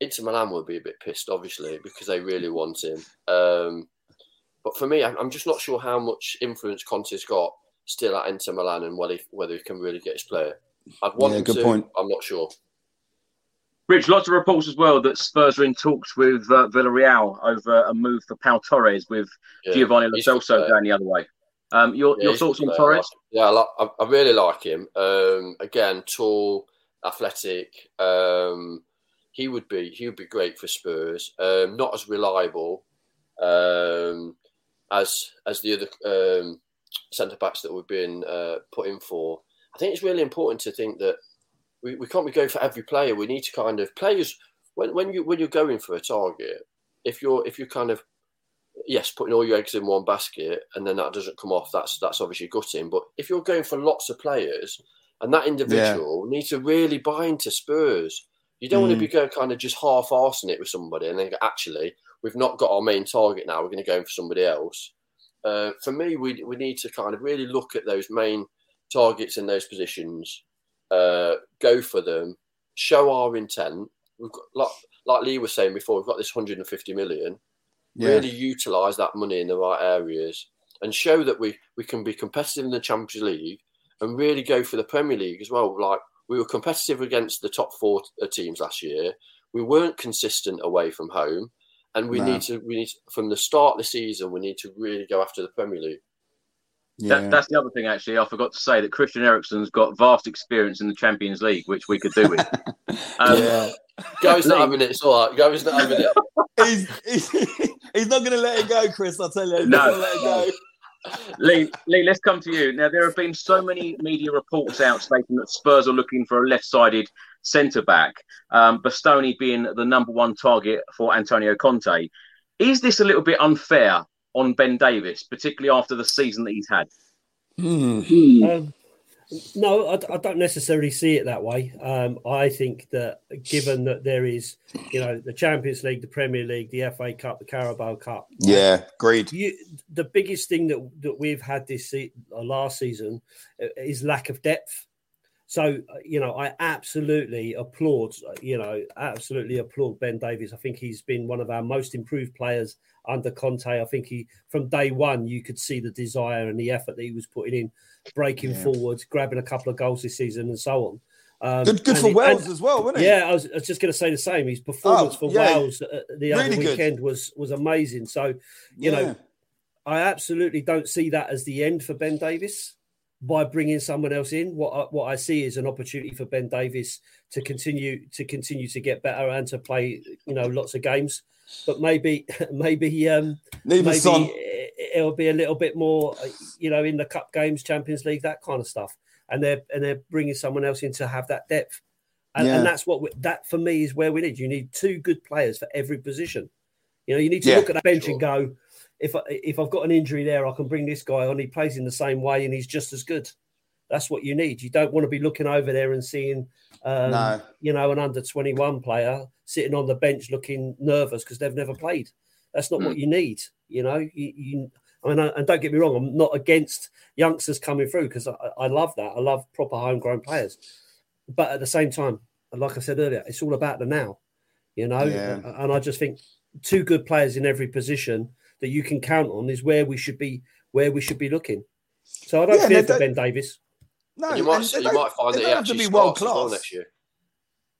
Inter Milan will be a bit pissed, obviously, because they really want him. But for me, I'm just not sure how much influence Conte's got still at Inter Milan and whether he can really get his player. I'd want him to. Point. I'm not sure. Rich, lots of reports as well that Spurs are in talks with Villarreal over a move for Pau Torres with Giovanni Lo Celso going the other way. Your thoughts on Torres? I really like him. Again, tall, athletic. He would be great for Spurs. Not as reliable as the other centre backs that we've been put in for. I think it's really important to think that we can't go for every player. We need to kind of players when you're going for a target. If you're kind of putting all your eggs in one basket and then that doesn't come off, that's obviously gutting. But if you're going for lots of players and that individual needs to really buy into Spurs, you don't want to be going kind of just half-arsing it with somebody and then go, actually, we've not got our main target now, we're going to go in for somebody else. For me, we need to kind of really look at those main targets in those positions, go for them, show our intent. We've got, like Lee was saying before, we've got this 150 million. Really utilise that money in the right areas and show that we can be competitive in the Champions League and really go for the Premier League as well. Like, we were competitive against the top four teams last year. We weren't consistent away from home, and we need to, from the start of the season, we need to really go after the Premier League. Yeah. That's the other thing, actually, I forgot to say, that Christian Eriksen's got vast experience in the Champions League, which we could do with. Gary's not having it. It's all right. Gary's not having it. He's not going to let it go, Chris, I'll tell you. He's not going to let it go. Lee, let's come to you. Now, there have been so many media reports out stating that Spurs are looking for a left-sided centre-back, Bastoni being the number one target for Antonio Conte. Is this a little bit unfair on Ben Davis, particularly after the season that he's had? No, I don't necessarily see it that way. I think that given that there is, the Champions League, the Premier League, the FA Cup, the Carabao Cup. Yeah, agreed. The biggest thing that we've had last season is lack of depth. So, you know, I absolutely applaud Ben Davis. I think he's been one of our most improved players under Conte. I think he, from day one, you could see the desire and the effort that he was putting in, breaking forwards, grabbing a couple of goals this season and so on. Good for Wales as well, wasn't it? Yeah, I was just going to say the same. His performance for Wales the other weekend was amazing. So, you know, I absolutely don't see that as the end for Ben Davis. By bringing someone else in, what I see is an opportunity for Ben Davis to continue to get better and to play, you know, lots of games. But maybe Son. It'll be a little bit more, you know, in the cup games, Champions League, that kind of stuff. And they're bringing someone else in to have that depth, and that's that for me is where we need. You need two good players for every position. You know, you need to look at that bench and go, If I've got an injury there, I can bring this guy on. He plays in the same way and he's just as good. That's what you need. You don't want to be looking over there and seeing, you know, an under-21 player sitting on the bench looking nervous because they've never played. That's not what you need, you know. And don't get me wrong, I'm not against youngsters coming through because I love that. I love proper homegrown players. But at the same time, like I said earlier, it's all about the now, you know. Yeah. And I just think two good players in every position that you can count on is where we should be looking. So I don't fear for Ben Davis. No, and you might find that they don't have to be world class next year.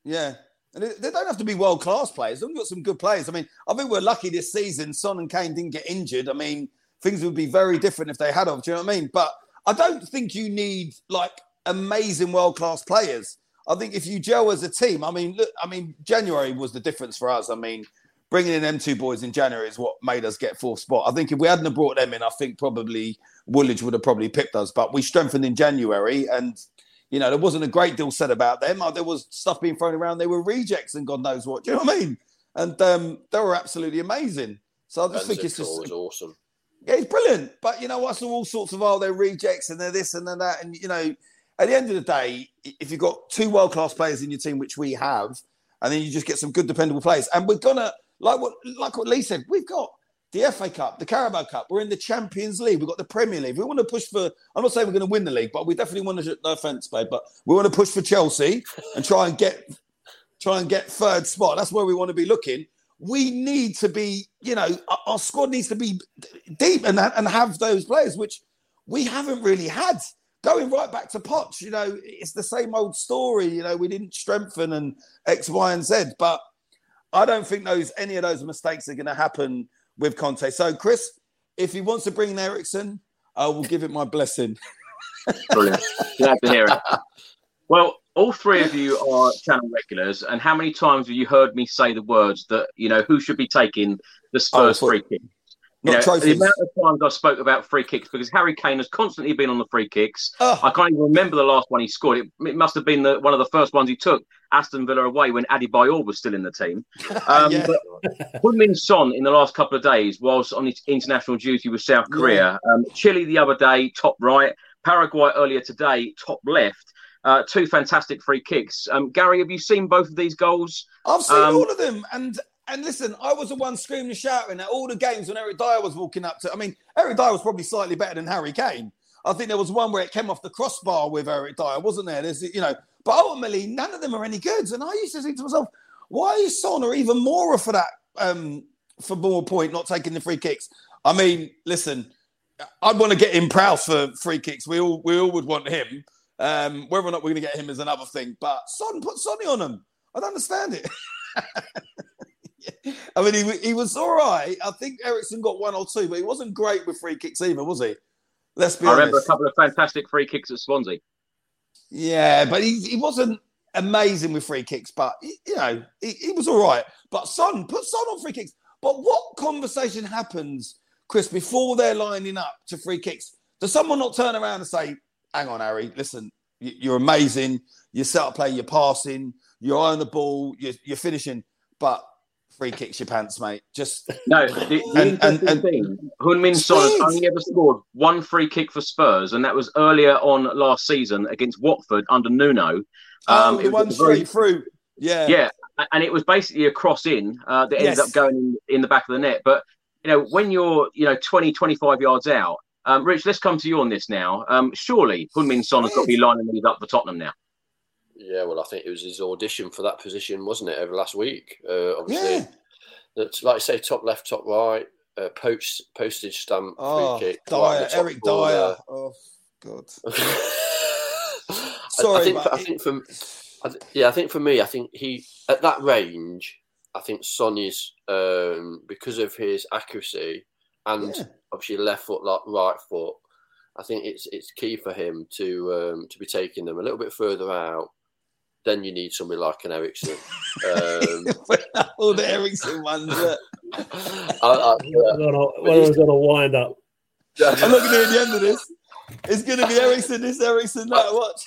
Yeah, and they don't have to be world class players. They've got some good players. I mean, I think we're lucky this season. Son and Kane didn't get injured. I mean, things would be very different if they had of. Do you know what I mean? But I don't think you need like amazing world class players. I think if you gel as a team, I mean, look, I mean, January was the difference for us. I mean, bringing in them two boys in January is what made us get fourth spot. I think if we hadn't have brought them in, I think probably Woolwich would have probably picked us. But we strengthened in January and, you know, there wasn't a great deal said about them. There was stuff being thrown around. They were rejects and God knows what. Do you know what I mean? And they were absolutely amazing. So I just think it's just... awesome. Yeah, it's brilliant. But, you know, I saw all sorts of, they're rejects and they're this and they're that. And, you know, at the end of the day, if you've got two world-class players in your team, which we have, and then you just get some good, dependable players. And we're going to... Like what Lee said, we've got the FA Cup, the Carabao Cup. We're in the Champions League. We've got the Premier League. We want to push for... I'm not saying we're going to win the league, but we definitely want to... No offence, babe, but we want to push for Chelsea and try and get third spot. That's where we want to be looking. We need to be... You know, our squad needs to be deep and have those players, which we haven't really had. Going right back to Poch, you know, it's the same old story. You know, we didn't strengthen and X, Y and Z, but... I don't think any of those mistakes are going to happen with Conte. So, Chris, if he wants to bring in Eriksen, I will give it my blessing. Brilliant. Glad to hear it. Well, all three of you are channel regulars, and how many times have you heard me say the words that, you know, who should be taking the Spurs free kick? The amount of times I spoke about free kicks, because Harry Kane has constantly been on the free kicks. Oh. I can't even remember the last one he scored. It must have been one of the first ones he took, Aston Villa away, when Adebayor was still in the team. But Heung-Min Son in the last couple of days, whilst on his international duty with South Korea, Chile the other day, top right, Paraguay earlier today, top left. Two fantastic free kicks. Gary, have you seen both of these goals? I've seen all of them, And listen, I was the one screaming and shouting at all the games when Eric Dyer was walking up to... I mean, Eric Dyer was probably slightly better than Harry Kane. I think there was one where it came off the crossbar with Eric Dyer, wasn't there? There's, you know, but ultimately, none of them are any good. And I used to think to myself, why is Son or even Mora for that, for more point, not taking the free kicks? I mean, listen, I'd want to get him Prowse for free kicks. We all would want him. Whether or not we're going to get him is another thing. But Son, put Sonny on him. I don't understand it. I mean, he was all right. I think Eriksen got one or two, but he wasn't great with free kicks either, was he? Let's be honest. I remember a couple of fantastic free kicks at Swansea. Yeah, but he wasn't amazing with free kicks, but, you know, he was all right. But Son, put Son on free kicks. But what conversation happens, Chris, before they're lining up to free kicks? Does someone not turn around and say, hang on, Harry, listen, you're amazing. You're set up play, you're passing, you're on the ball, you're finishing, but... Free kicks your pants, mate. Just no. The thing, Heung-Min Son has only ever scored one free kick for Spurs, and that was earlier on last season against Watford under Nuno. It was one straight through. Yeah, yeah, and it was basically a cross in that ended up going in the back of the net. But you know, when you're 20, 25 yards out, Rich, let's come to you on this now. Surely Heung-Min Son has got to be lining these up for Tottenham now. Yeah, well, I think it was his audition for that position, wasn't it, over last week? Obviously, yeah. That's, like I say, top left, top right, postage stamp, free kick. Dyer, right, Eric Dyer. Oh, God. Sorry, I think for me, he, at that range, I think Son is, because of his accuracy and obviously left foot, like right foot, I think it's key for him to be taking them a little bit further out. Then you need somebody like an Eriksen. All the Eriksen ones. I was on a wind up. I'm not going to do the end of this. It's going to be Eriksen this, Eriksen that. Watch.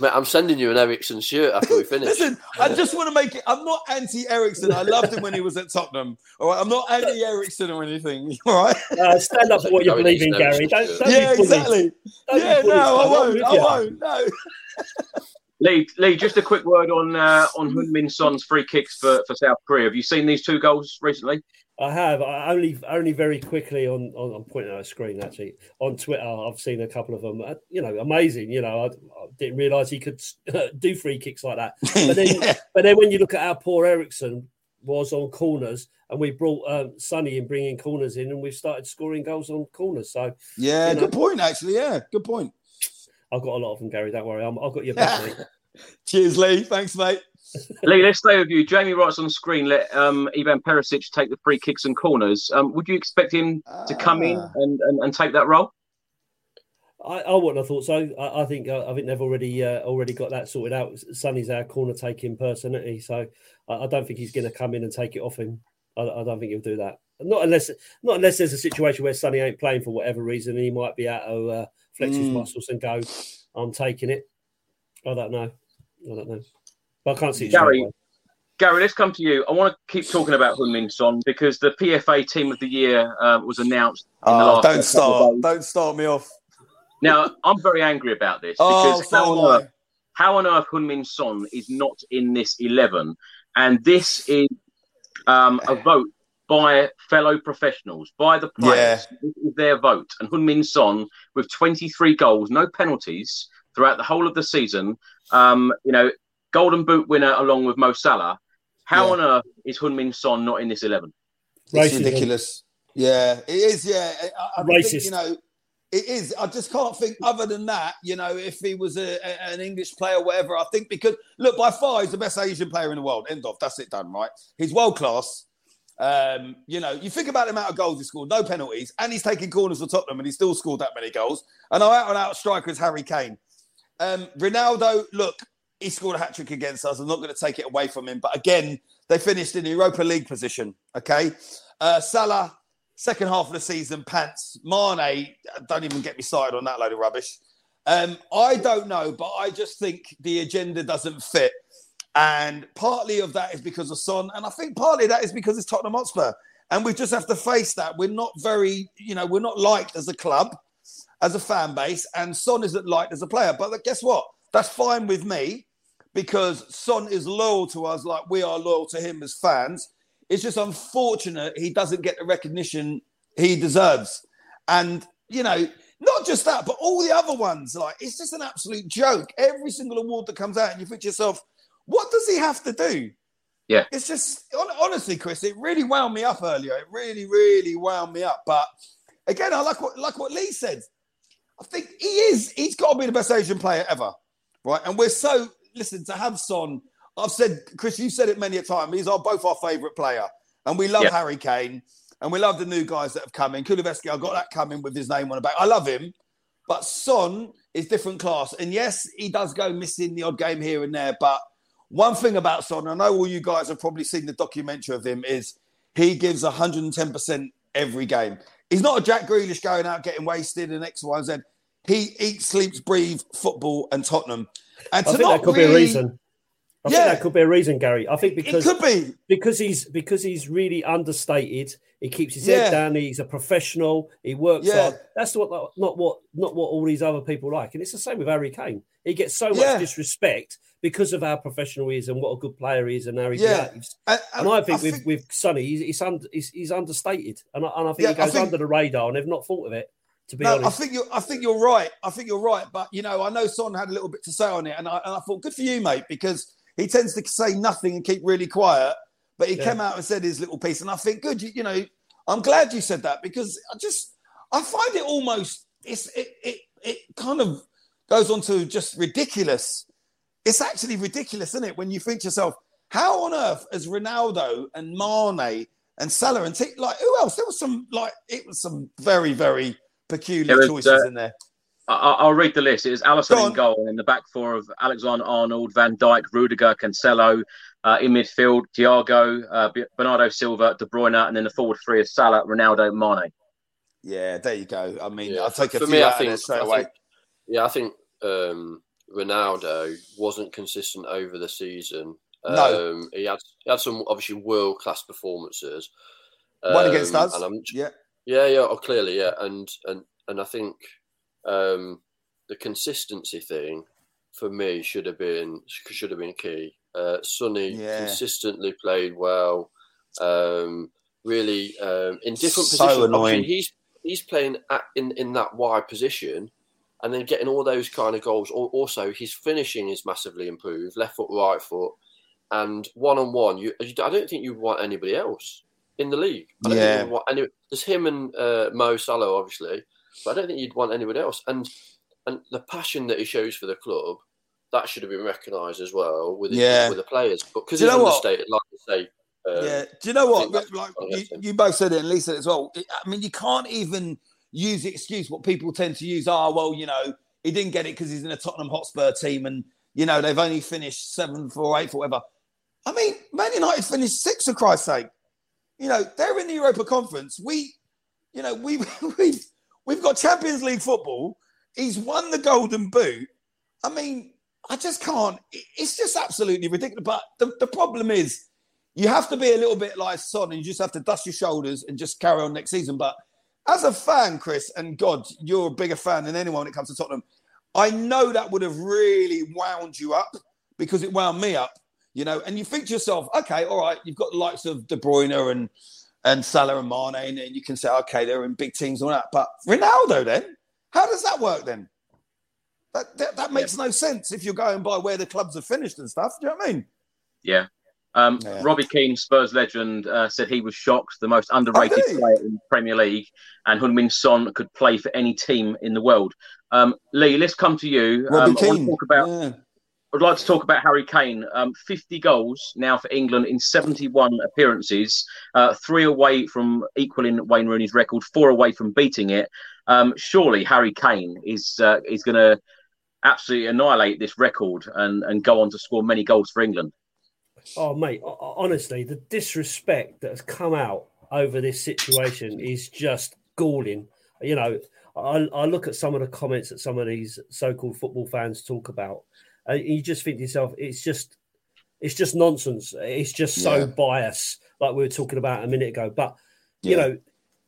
Mate, I'm sending you an Eriksen shirt after we finish. Listen, I just want to make it... I'm not anti-Eriksen. I loved him when he was at Tottenham. All right, I'm not anti-Eriksen or anything, all right? Stand up for what you believe in, Gary. Don't yeah, exactly. I won't. No. Lee, just a quick word on Heung-Min Son's free kicks for South Korea. Have you seen these two goals recently? I have. Only very quickly on I'm pointing at a screen actually on Twitter. I've seen a couple of them. Amazing. I didn't realise he could do free kicks like that. But then, when you look at how poor Eriksen was on corners, and we brought Sonny in, bringing corners in, and we've started scoring goals on corners. So good point actually. Yeah, good point. I've got a lot of them, Gary. Don't worry. I've got your back, mate. Cheers, Lee. Thanks, mate. Lee, let's stay with you. Jamie writes on screen, let Ivan Perisic take the free kicks and corners. Would you expect him to come in and take that role? I wouldn't have thought so. I think they've already got that sorted out. Sonny's our corner taking person, isn't he? So I don't think he's going to come in and take it off him. I don't think he'll do that. Not unless there's a situation where Sonny ain't playing for whatever reason and he might be out of flex his muscles and go, I'm taking it. I don't know. But I can't see it. Gary, let's come to you. I want to keep talking about Heung-Min Son because the PFA Team of the Year was announced in the last... Don't start me off. Now, I'm very angry about this because how on earth Heung-Min Son is not in this 11? And this is a vote by fellow professionals, by the players, their vote. And Heung-Min Son, with 23 goals, no penalties throughout the whole of the season, Golden Boot winner along with Mo Salah. How on earth is Heung-Min Son not in this 11? It's ridiculous. Yeah, it is. Yeah, I racist. Think, it is. I just can't think other than that. If he was an English player, or whatever. I think because look, by far he's the best Asian player in the world. End of. That's it done. Right. He's world class. You think about the amount of goals he scored, no penalties, and he's taking corners for Tottenham, and he still scored that many goals. And our out-and-out striker is Harry Kane. Ronaldo, look, he scored a hat-trick against us. I'm not going to take it away from him. But again, they finished in the Europa League position, okay? Salah, second half of the season, pants. Mane, don't even get me started on that load of rubbish. I don't know, but I just think the agenda doesn't fit. And partly of that is because of Son. And I think partly that is because it's Tottenham Hotspur. And we just have to face that. We're not very, we're not liked as a club, as a fan base. And Son isn't liked as a player. But guess what? That's fine with me because Son is loyal to us like we are loyal to him as fans. It's just unfortunate he doesn't get the recognition he deserves. And, not just that, but all the other ones. It's just an absolute joke. Every single award that comes out and you think to yourself, what does he have to do? Yeah. It's just, honestly, Chris, it really wound me up earlier. It really, really wound me up. But again, I like what Lee said. I think he's got to be the best Asian player ever. Right. And to have Son, I've said, Chris, you've said it many a time. He's both our favourite player. And we love Harry Kane. And we love the new guys that have come in. Kulusevski, I've got that coming with his name on the back. I love him. But Son is different class. And yes, he does go missing the odd game here and there. But one thing about Son, I know all you guys have probably seen the documentary of him, is he gives 110% every game. He's not a Jack Grealish going out getting wasted and X, Y, and Z. He eats, sleeps, breathes football and Tottenham. And I think that could be a reason. I think that could be a reason, Gary. I think because it could be. Because he's really understated. He keeps his head down. He's a professional. He works hard. That's not what all these other people like. And it's the same with Harry Kane. He gets so much disrespect because of how professional he is and what a good player he is and how he behaves. And I think with Sonny, he's understated. And I think he goes under the radar and they've not thought of it. to be honest. I think you're right. I think you're right. But, you know, I know Son had a little bit to say on it. And I thought, good for you, mate, because he tends to say nothing and keep really quiet. But he came out and said his little piece. And I think, good, you know, I'm glad you said that, because I find it almost, it kind of goes on to just ridiculous. It's actually ridiculous, isn't it? When you think to yourself, how on earth has Ronaldo and Mane and Salah and who else? There was some very, very peculiar choices in there. I'll read the list. It was Alisson in goal, and in the back four of Alexander-Arnold, Van Dijk, Rudiger, Cancelo. In midfield, Thiago, Bernardo Silva, De Bruyne, and then the forward three of Salah, Ronaldo, Mane. Yeah, there you go. I mean, I'll take a few out of this straight away. Yeah, I think Ronaldo wasn't consistent over the season. No. He had some, obviously, world-class performances. One against us. Clearly, yeah. And I think the consistency thing, for me, should have been key. Sonny consistently played well, really in different positions. Annoying. He's playing in that wide position and then getting all those kind of goals. Also, his finishing is massively improved, left foot, right foot, and one-on-one. I don't think you'd want anybody else in the league. There's him and Mo Salah, obviously, but I don't think you'd want anybody else. And the passion that he shows for the club, that should have been recognised as well with the players, because it's understated, like I say. Do you know what? Like you both said it, and Lee said it as well. I mean, you can't even use the excuse what people tend to use. You know, he didn't get it because he's in a Tottenham Hotspur team, and you know they've only finished 7th or 8th, whatever. I mean, Man United finished 6th, for Christ's sake. You know, they're in the Europa Conference. We've got Champions League football. He's won the Golden Boot. I mean, I just can't. It's just absolutely ridiculous. But the problem is you have to be a little bit like Son, and you just have to dust your shoulders and just carry on next season. But as a fan, Chris, and God, you're a bigger fan than anyone when it comes to Tottenham, I know that would have really wound you up, because it wound me up, you know. And you think to yourself, okay, all right, you've got the likes of De Bruyne and Salah and Mane, and you can say, okay, they're in big teams and all that. But Ronaldo then? How does that work then? That makes no sense if you're going by where the clubs have finished and stuff. Do you know what I mean? Yeah. Robbie Keane, Spurs legend, said he was shocked, the most underrated player in the Premier League, and Heung-Min Son could play for any team in the world. Lee, let's come to you. I'd like to talk about Harry Kane. 50 goals now for England in 71 appearances, 3 away from equaling Wayne Rooney's record, 4 away from beating it. Surely Harry Kane is going to absolutely annihilate this record and go on to score many goals for England. Oh, mate, honestly, the disrespect that has come out over this situation is just galling. You know, I look at some of the comments that some of these so-called football fans talk about, and you just think to yourself, it's just nonsense. It's just so biased, like we were talking about a minute ago. But, you know,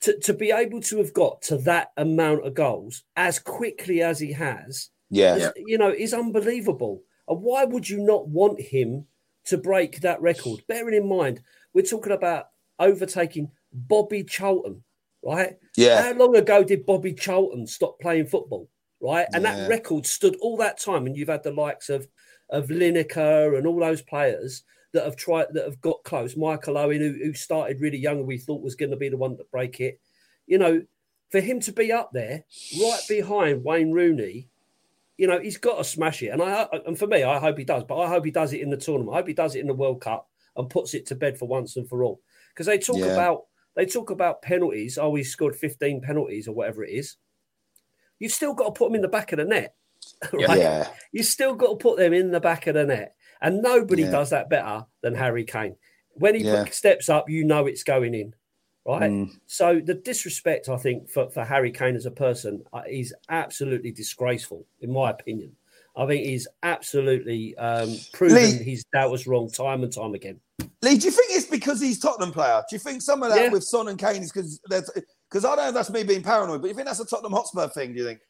to be able to have got to that amount of goals as quickly as he has, you know, is unbelievable. And why would you not want him to break that record? Bearing in mind, we're talking about overtaking Bobby Charlton, right? Yeah. How long ago did Bobby Charlton stop playing football, right? And that record stood all that time, and you've had the likes of Lineker and all those players that have tried, that have got close. Michael Owen, who started really young and we thought was going to be the one to break it. You know, for him to be up there, right behind Wayne Rooney, you know, he's got to smash it. And for me, I hope he does. But I hope he does it in the tournament. I hope he does it in the World Cup and puts it to bed for once and for all. Because they talk about penalties. Oh, he scored 15 penalties or whatever it is. You've still got to put them in the back of the net. Right? Yeah. You've still got to put them in the back of the net. And nobody does that better than Harry Kane. When he steps up, you know it's going in, right? Mm. So the disrespect, I think, for Harry Kane as a person is absolutely disgraceful, in my opinion. I think he's absolutely proven his doubt was wrong time and time again. Lee, do you think it's because he's Tottenham player? Do you think some of that with Son and Kane is because I don't know if that's me being paranoid, but you think that's a Tottenham Hotspur thing, do you think?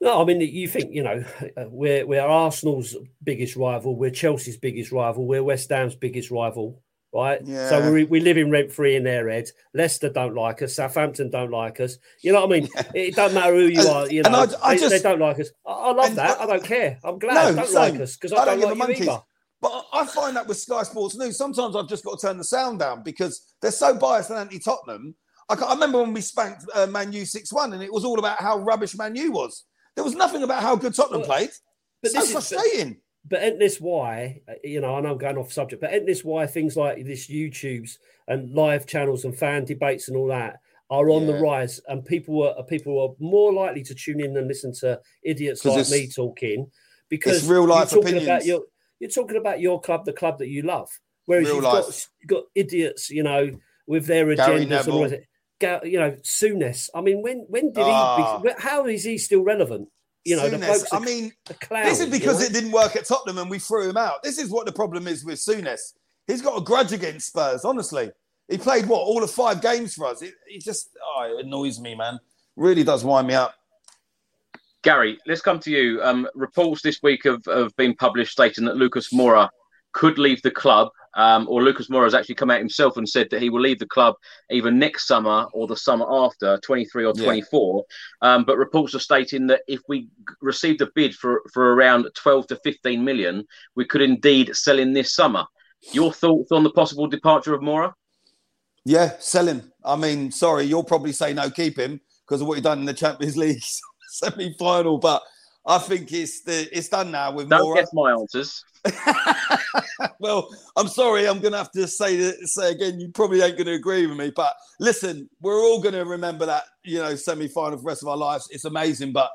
No, I mean, you think, you know, we're Arsenal's biggest rival, we're Chelsea's biggest rival, we're West Ham's biggest rival, right? Yeah. So we live in rent-free in their heads. Leicester don't like us. Southampton don't like us. You know what I mean? Yeah. It doesn't matter who you are. You know, they don't like us. I love that. I don't care. I'm glad they don't like us because I don't like you either. But I find that with Sky Sports News, sometimes I've just got to turn the sound down because they're so biased and anti-Tottenham. I remember when we spanked Man U 6-1 and it was all about how rubbish Man U was. There was nothing about how good Tottenham played. But so frustrating. But ain't this why, you know, I know I'm going off subject, but ain't this why things like this YouTubes and live channels and fan debates and all that are on the rise, and people are more likely to tune in than listen to idiots like me talking, because it's real life opinions. You're talking about your club, the club that you love, whereas you've got idiots, you know, with their agendas and all that. You know, Souness. I mean, when did he? How is he still relevant? You know, Souness. The folks. A clown, this is because it didn't work at Tottenham and we threw him out. This is what the problem is with Souness. He's got a grudge against Spurs. Honestly, he played all of 5 games for us. It just it annoys me, man. Really does wind me up. Gary, let's come to you. Reports this week have been published stating that Lucas Moura could leave the club. Or Lucas Moura has actually come out himself and said that he will leave the club either next summer or the summer after, 23 or 24. Yeah. But reports are stating that if we received a bid for around 12 to 15 million, we could indeed sell him this summer. Your thoughts on the possible departure of Moura? Yeah, sell him. I mean, sorry, you'll probably say no, keep him because of what you've done in the Champions League semi-final. But I think it's done now with Moura. Don't guess my answers. Well, I'm sorry, I'm going to have to say again, you probably ain't going to agree with me, but listen, we're all going to remember that, you know, semi-final for the rest of our lives. It's amazing, but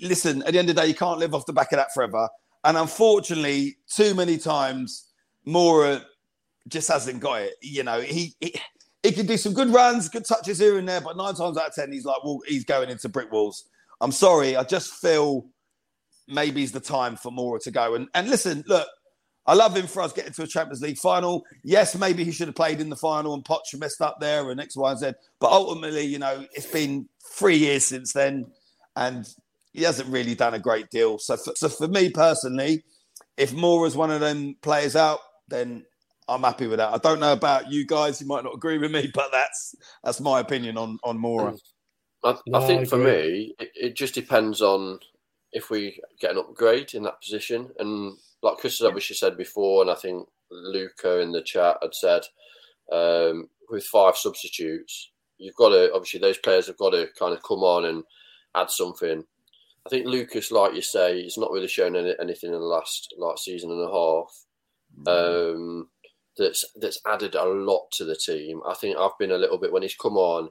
listen, at the end of the day, you can't live off the back of that forever. And unfortunately, too many times, Moura just hasn't got it. You know, he can do some good runs, good touches here and there, but 9 times out of 10, he's like, well, he's going into brick walls. I'm sorry, I just feel... maybe it's the time for Moura to go. And listen, look, I love him for us getting to a Champions League final. Yes, maybe he should have played in the final and Poch messed up there and X, Y, and Z. But ultimately, you know, it's been 3 years since then and he hasn't really done a great deal. So for me personally, if Moura's one of them players out, then I'm happy with that. I don't know about you guys. You might not agree with me, but that's my opinion on Moura. I think for me, it just depends on... if we get an upgrade in that position. And like Chris has obviously said before, and I think Luca in the chat had said, with 5 substitutes, you've got to, obviously those players have got to kind of come on and add something. I think Lucas, like you say, he's not really shown anything in the last season and a half that's added a lot to the team. I think I've been a little bit, when he's come on,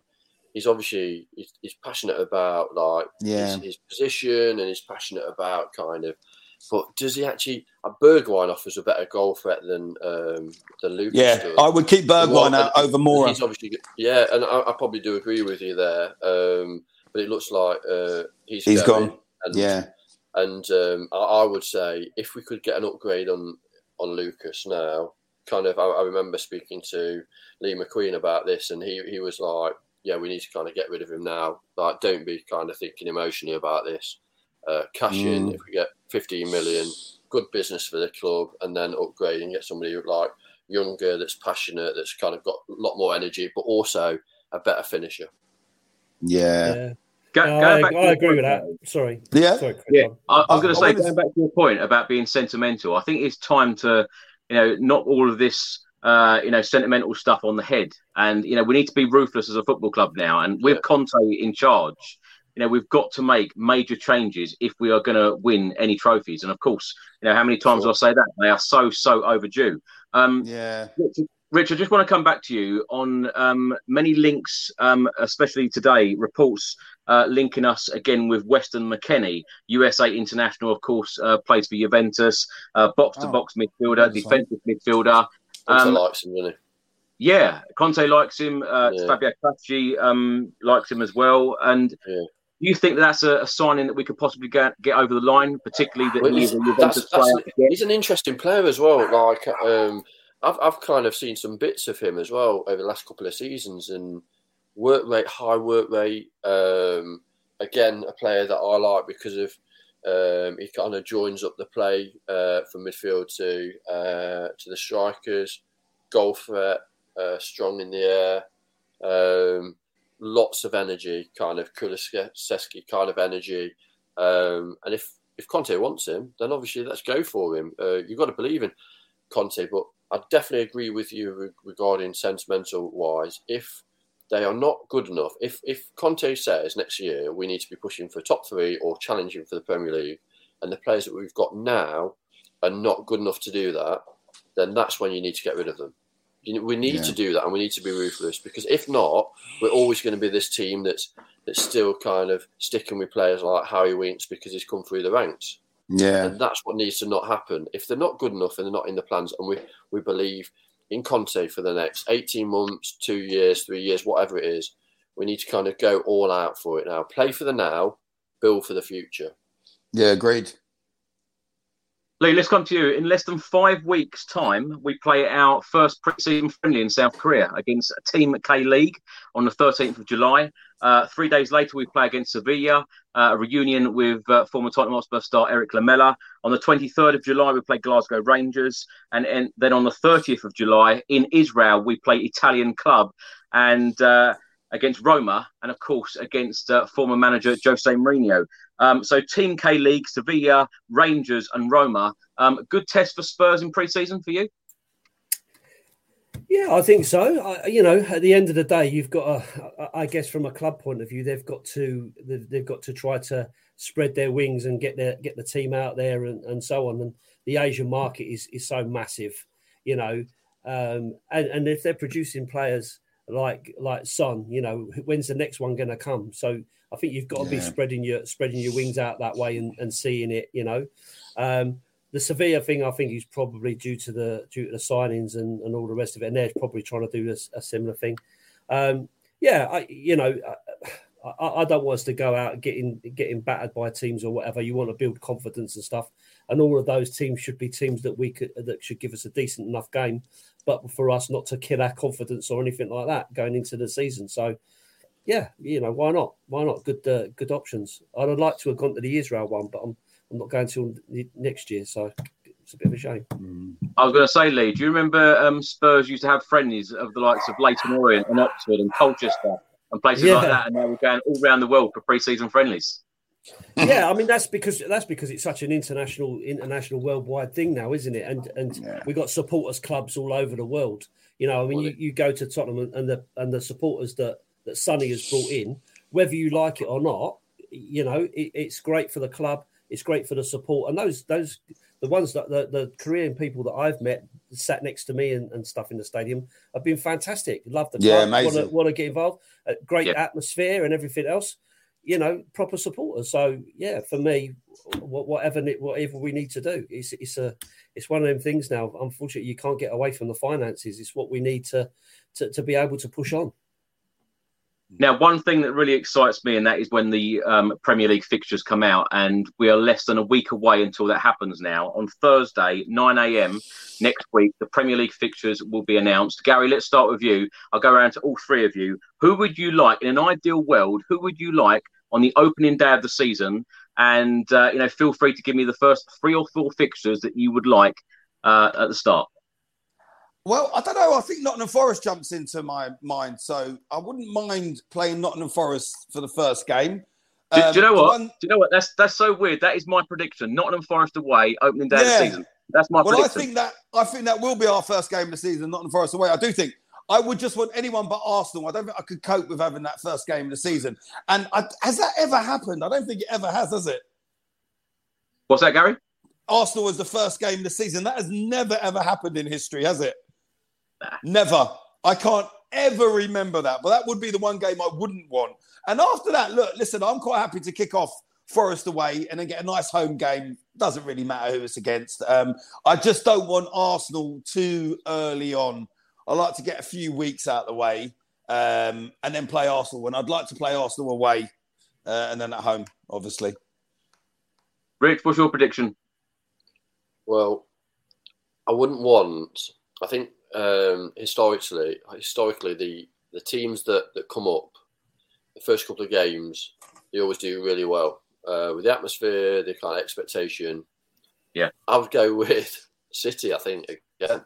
he's obviously he's passionate about his position and he's passionate about kind of, but does he actually? Bergwijn offers a better goal threat than Lucas. Yeah, does. I would keep Bergwijn out over Moura. He's obviously and I probably do agree with you there. But it looks like he's gone. I would say if we could get an upgrade on Lucas now, kind of. I remember speaking to Lee McQueen about this, and he was like, yeah, we need to kind of get rid of him now. Like, don't be kind of thinking emotionally about this. Cash in if we get 15 million, good business for the club, and then upgrade and get somebody like younger, that's passionate, that's kind of got a lot more energy, but also a better finisher. Yeah. I agree with that. Sorry. Yeah. I was going to say, going back to your point about being sentimental, I think it's time to, you know, knock all of this sentimental stuff on the head. And, you know, we need to be ruthless as a football club now. And with Conte in charge, you know, we've got to make major changes if we are going to win any trophies. And, of course, you know, how many times do I say that? They are so, so overdue. Richard, I just want to come back to you on many links, especially today, reports linking us again with Weston McKennie, USA international, of course, plays for Juventus, box-to-box midfielder, defensive midfielder. Conte likes him, doesn't he? Yeah, Conte likes him. Fabio Capacci likes him as well. And you think that's a signing that we could possibly get over the line, particularly that he's an interesting player as well. Like I've kind of seen some bits of him as well over the last couple of seasons, and high work rate. Again, a player that I like because of. He kind of joins up the play from midfield to the strikers. goal threat, strong in the air, lots of energy, kind of Kulusevski kind of energy. And if Conte wants him, then obviously let's go for him. You've got to believe in Conte, but I definitely agree with you regarding sentimental-wise. If they are not good enough, if Conte says next year we need to be pushing for top three or challenging for the Premier League, and the players that we've got now are not good enough to do that, then that's when you need to get rid of them. We need to do that, and we need to be ruthless, because if not, we're always going to be this team that's still kind of sticking with players like Harry Winks because he's come through the ranks. Yeah, and that's what needs to not happen. If they're not good enough and they're not in the plans, and we believe in Conte for the next 18 months, 2 years, 3 years, whatever it is, we need to kind of go all out for it now. Play for the now, build for the future. Yeah, agreed. Lou, let's come to you. In less than 5 weeks' time, we play our first pre-season friendly in South Korea against Team K-League on the 13th of July. 3 days later, we play against Sevilla, a reunion with former Tottenham Hotspur star Eric Lamela. On the 23rd of July, we play Glasgow Rangers. And then on the 30th of July, in Israel, we play Italian club and against Roma and, of course, against former manager Jose Mourinho. So Team K-League, Sevilla, Rangers and Roma. Good test for Spurs in pre-season for you? Yeah, I think so. At the end of the day, you've got to, I guess, from a club point of view, they've got to try to spread their wings and get the team out there and so on. And the Asian market is so massive, and if they're producing players like Son, when's the next one going to come? So I think you've got to be spreading your wings out that way and seeing it. The Sevilla thing, I think, is probably due to the signings and all the rest of it, and they're probably trying to do a similar thing. I don't want us to go out getting battered by teams or whatever. You want to build confidence and stuff, and all of those teams should be teams that should give us a decent enough game, but for us not to kill our confidence or anything like that going into the season. So, yeah, why not? Why not? Good options. I'd have liked to have gone to the Israel one, but I'm not going till next year, so it's a bit of a shame. I was going to say, Lee, do you remember Spurs used to have friendlies of the likes of Leyton Orient and Oxford and Colchester and places like that, and they were going all around the world for pre-season friendlies? Yeah, I mean that's because it's such an international worldwide thing now, isn't it? And we've got supporters clubs all over the world. You go to Tottenham and the supporters that Sonny has brought in, whether you like it or not, it's great for the club. It's great for the support, and the ones that the Korean people that I've met sat next to me and stuff in the stadium have been fantastic. Love the club, want to get involved, great atmosphere and everything else. Proper supporters. So yeah, for me, whatever we need to do, it's one of them things now. Unfortunately, you can't get away from the finances. It's what we need to be able to push on. Now, one thing that really excites me, and that is when the Premier League fixtures come out, and we are less than a week away until that happens now. On Thursday, 9 a.m. next week, the Premier League fixtures will be announced. Gary, let's start with you. I'll go around to all three of you. Who would you like, in an ideal world, who would you like on the opening day of the season? And, feel free to give me the first 3 or 4 fixtures that you would like at the start. Well, I don't know. I think Nottingham Forest jumps into my mind, so I wouldn't mind playing Nottingham Forest for the first game. Do you know what? Do you know what? That's so weird. That is my prediction. Nottingham Forest away, opening day of the season. That's my prediction. Well, I think that will be our first game of the season, Nottingham Forest away. I do think I would just want anyone but Arsenal. I don't think I could cope with having that first game of the season. And has that ever happened? I don't think it ever has it? What's that, Gary? Arsenal was the first game of the season. That has never, ever happened in history, has it? Nah. Never. I can't ever remember that. But that would be the one game I wouldn't want. And after that, I'm quite happy to kick off Forest away and then get a nice home game. Doesn't really matter who it's against. I just don't want Arsenal too early on. I like to get a few weeks out of the way and then play Arsenal. And I'd like to play Arsenal away and then at home, obviously. Rich, what's your prediction? Well, I wouldn't want... I think... historically, the teams that come up, the first couple of games, they always do really well with the atmosphere, the kind of expectation. Yeah, I would go with City. I think again,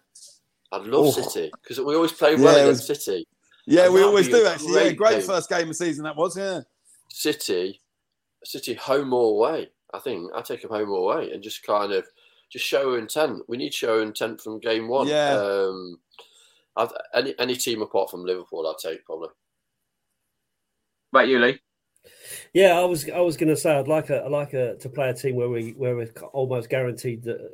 I'd love City, because we always play well against City. Yeah, we always do, actually. Great first game of the season that was, City home or away. I think I take them home or away and just kind of just show intent. We need show intent from game one. Yeah. Any team apart from Liverpool I'd take, probably. About you, Lee? Yeah, I was going to say I'd like to play a team where we're almost guaranteed the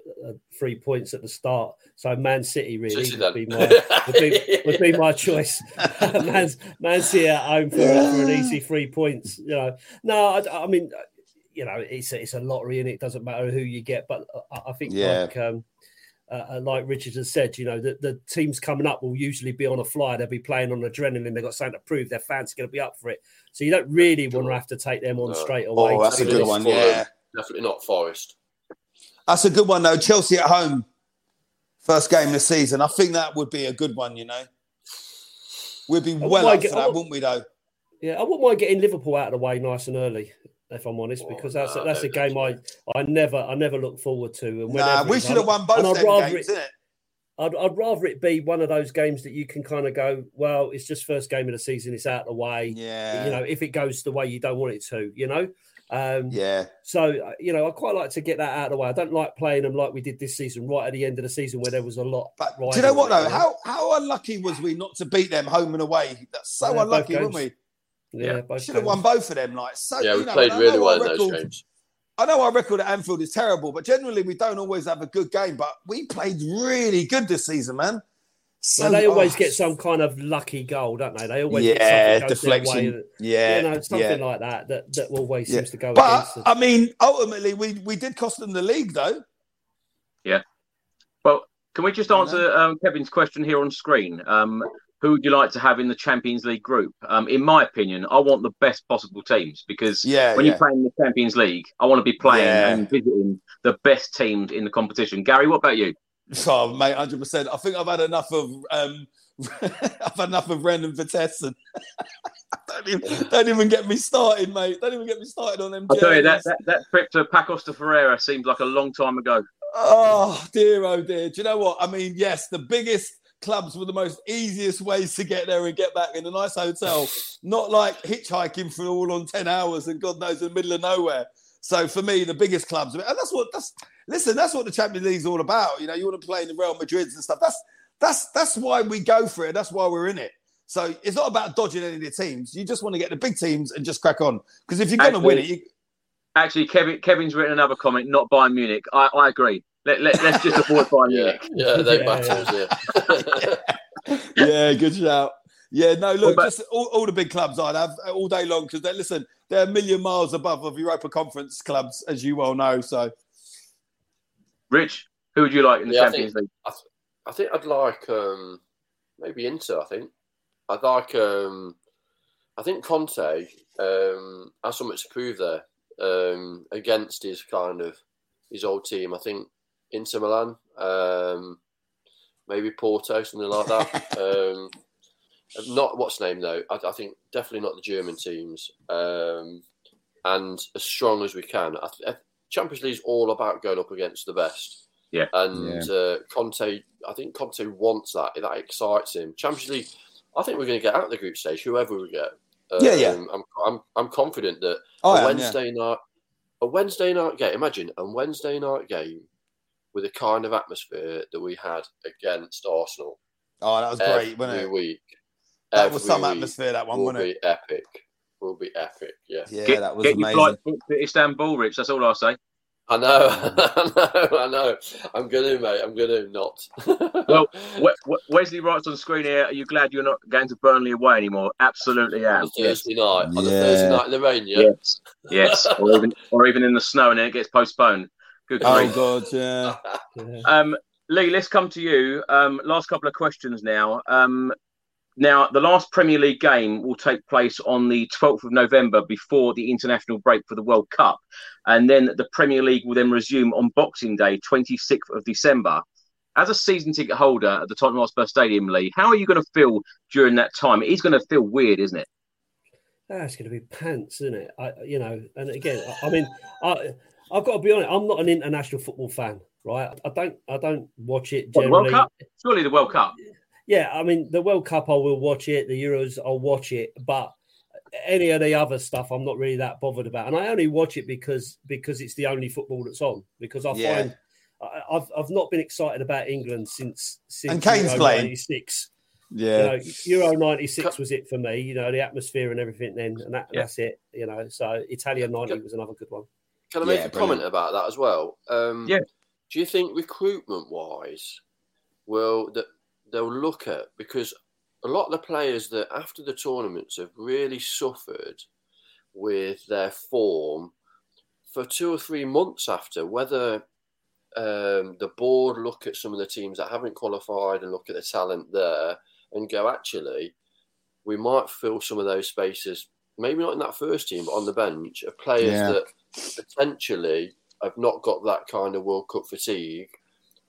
3 points at the start. So Man City would be my choice. Man City at home for an easy 3 points. You know, I mean, you know, it's a lottery and it doesn't matter who you get. But I think like Richard has said, you know, the teams coming up will usually be on a flyer. They'll be playing on adrenaline. They've got something to prove. Their fans are going to be up for it. So you don't really want to have to take them on straight away. Oh, that's a good one, yeah. Definitely not Forest. That's a good one, though. Chelsea at home. First game of the season. I think that would be a good one, you know. We'd be well up for that, wouldn't we, though? Yeah, I wouldn't mind getting Liverpool out of the way nice and early, if I'm honest, because that's a game I never look forward to. And we should have won both games, isn't it? I'd rather it be one of those games that you can kind of go, well, it's just first game of the season, it's out of the way. Yeah. You know, if it goes the way you don't want it to, you know? Yeah. So, you know, I quite like to get that out of the way. I don't like playing them like we did this season, right at the end of the season where there was a lot. But do you know what, though? How unlucky was we not to beat them home and away? That's so unlucky, weren't we? Yeah, should have won both of them. Like, so, yeah, we played really well in those games. I know our record at Anfield is terrible, but generally we don't always have a good game. But we played really good this season, man. So and they always get some kind of lucky goal, don't they? They always get deflection, that, you know, something like that always seems to go. But against us. I mean, ultimately, we did cost them the league, though. Yeah. Well, can we just answer Kevin's question here on screen? Who would you like to have in the Champions League group? In my opinion, I want the best possible teams because when you play in the Champions League, I want to be playing and visiting the best teams in the competition. Gary, what about you? Oh, mate, 100%. I think I've had enough of Rennes and Vitesse. And don't even get me started, mate. Don't even get me started on them. I tell you, that trip to Pacos de Ferreira seems like a long time ago. Oh dear, oh dear. Do you know what? I mean, yes, the biggest clubs were the most easiest ways to get there and get back in a nice hotel, not like hitchhiking for all on 10 hours and God knows in the middle of nowhere. So for me, the biggest clubs, and that's what the Champions League's all about. You know, you want to play in the Real Madrids and stuff. That's why we go for it. That's why we're in it. So it's not about dodging any of the teams. You just want to get the big teams and just crack on. Because if you're going to win it, actually, Kevin's written another comment, not Bayern Munich. I agree. Let's just avoid Bayern Munich. Yeah, they battles, yeah, good shout. Yeah, no, look, just all the big clubs I'd have all day long because, they're a million miles above of Europa Conference clubs, as you well know, so. Rich, who would you like in the Champions League? I think I'd like maybe Inter, I think. I'd like, I think Conte has something to prove there against his kind of, his old team. I think Inter Milan, maybe Porto, something like that. Not what's name though. I think definitely not the German teams. And as strong as we can. Champions League is all about going up against the best. Yeah. And Conte, I think Conte wants that. That excites him. Champions League. I think we're going to get out of the group stage, whoever we get. I'm confident that a Wednesday night game, imagine a Wednesday night game with the kind of atmosphere that we had against Arsenal. Oh, that was great, wasn't it? That was some atmosphere, that one, wasn't it? Will be epic, yeah. Yeah, that was amazing. Get your flight booked to Istanbul, Rich, that's all I'll say. I know, I know. I'm going to, mate, I'm going to not. Well, Wesley writes on screen here, are you glad you're not going to Burnley away anymore? Absolutely am. On a Thursday night in the rain, yeah? Yes. Or even in the snow and then it gets postponed. Good grief. Oh, God, yeah. Lee, let's come to you. Last couple of questions now. Now, the last Premier League game will take place on the 12th of November before the international break for the World Cup. And then the Premier League will then resume on Boxing Day, 26th of December. As a season ticket holder at the Tottenham Hotspur Stadium, Lee, how are you going to feel during that time? It's going to feel weird, isn't it? That's going to be pants, isn't it? I mean, I've got to be honest. I'm not an international football fan, right? I don't watch it generally. What, the World Cup? Surely the World Cup. Yeah, I mean, the World Cup, I will watch it. The Euros, I'll watch it. But any of the other stuff, I'm not really that bothered about. And I only watch it because it's the only football that's on. Because I find I've not been excited about England since and Kane's playing. 96. Yeah, Euro 96 was it for me. You know, the atmosphere and everything then, and that's it. You know, so Italian 90 was another good one. Can I make a comment about that as well? Do you think recruitment-wise, they'll look at, because a lot of the players that after the tournaments have really suffered with their form for 2 or 3 months after, whether the board look at some of the teams that haven't qualified and look at the talent there and go, actually, we might fill some of those spaces, maybe not in that first team, but on the bench of players that potentially have not got that kind of World Cup fatigue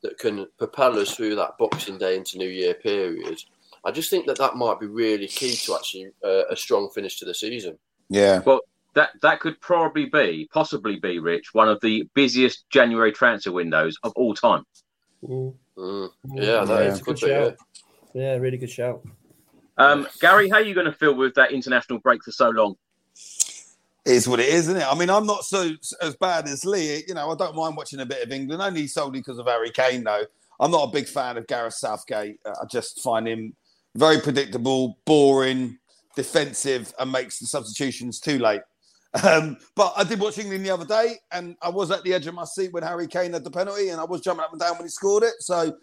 that can propel us through that Boxing Day into New Year period. I just think that might be really key to actually a strong finish to the season. Yeah. Well, that could possibly be, Rich, one of the busiest January transfer windows of all time. Yeah, that is a good shout. Yeah, really good shout. Gary, how are you going to feel with that international break for so long? It is what it is, isn't it? I mean, I'm not so as bad as Lee. You know, I don't mind watching a bit of England, only solely because of Harry Kane, though. I'm not a big fan of Gareth Southgate. I just find him very predictable, boring, defensive, and makes the substitutions too late. But I did watch England the other day, and I was at the edge of my seat when Harry Kane had the penalty, and I was jumping up and down when he scored it. So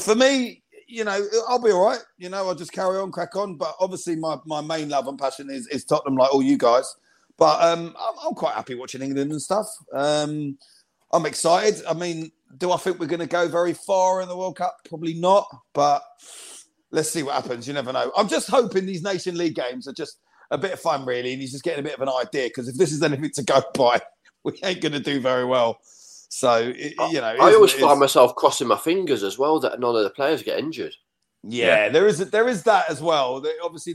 for me, you know, I'll be all right. You know, I'll just carry on, crack on. But obviously my main love and passion is Tottenham, like all you guys. But I'm quite happy watching England and stuff. I'm excited. I mean, do I think we're going to go very far in the World Cup? Probably not. But let's see what happens. You never know. I'm just hoping these Nation League games are just a bit of fun, really. And he's just getting a bit of an idea. Because if this is anything to go by, we ain't going to do very well. So, I always find myself crossing my fingers as well that none of the players get injured. Yeah, there is that as well. Obviously,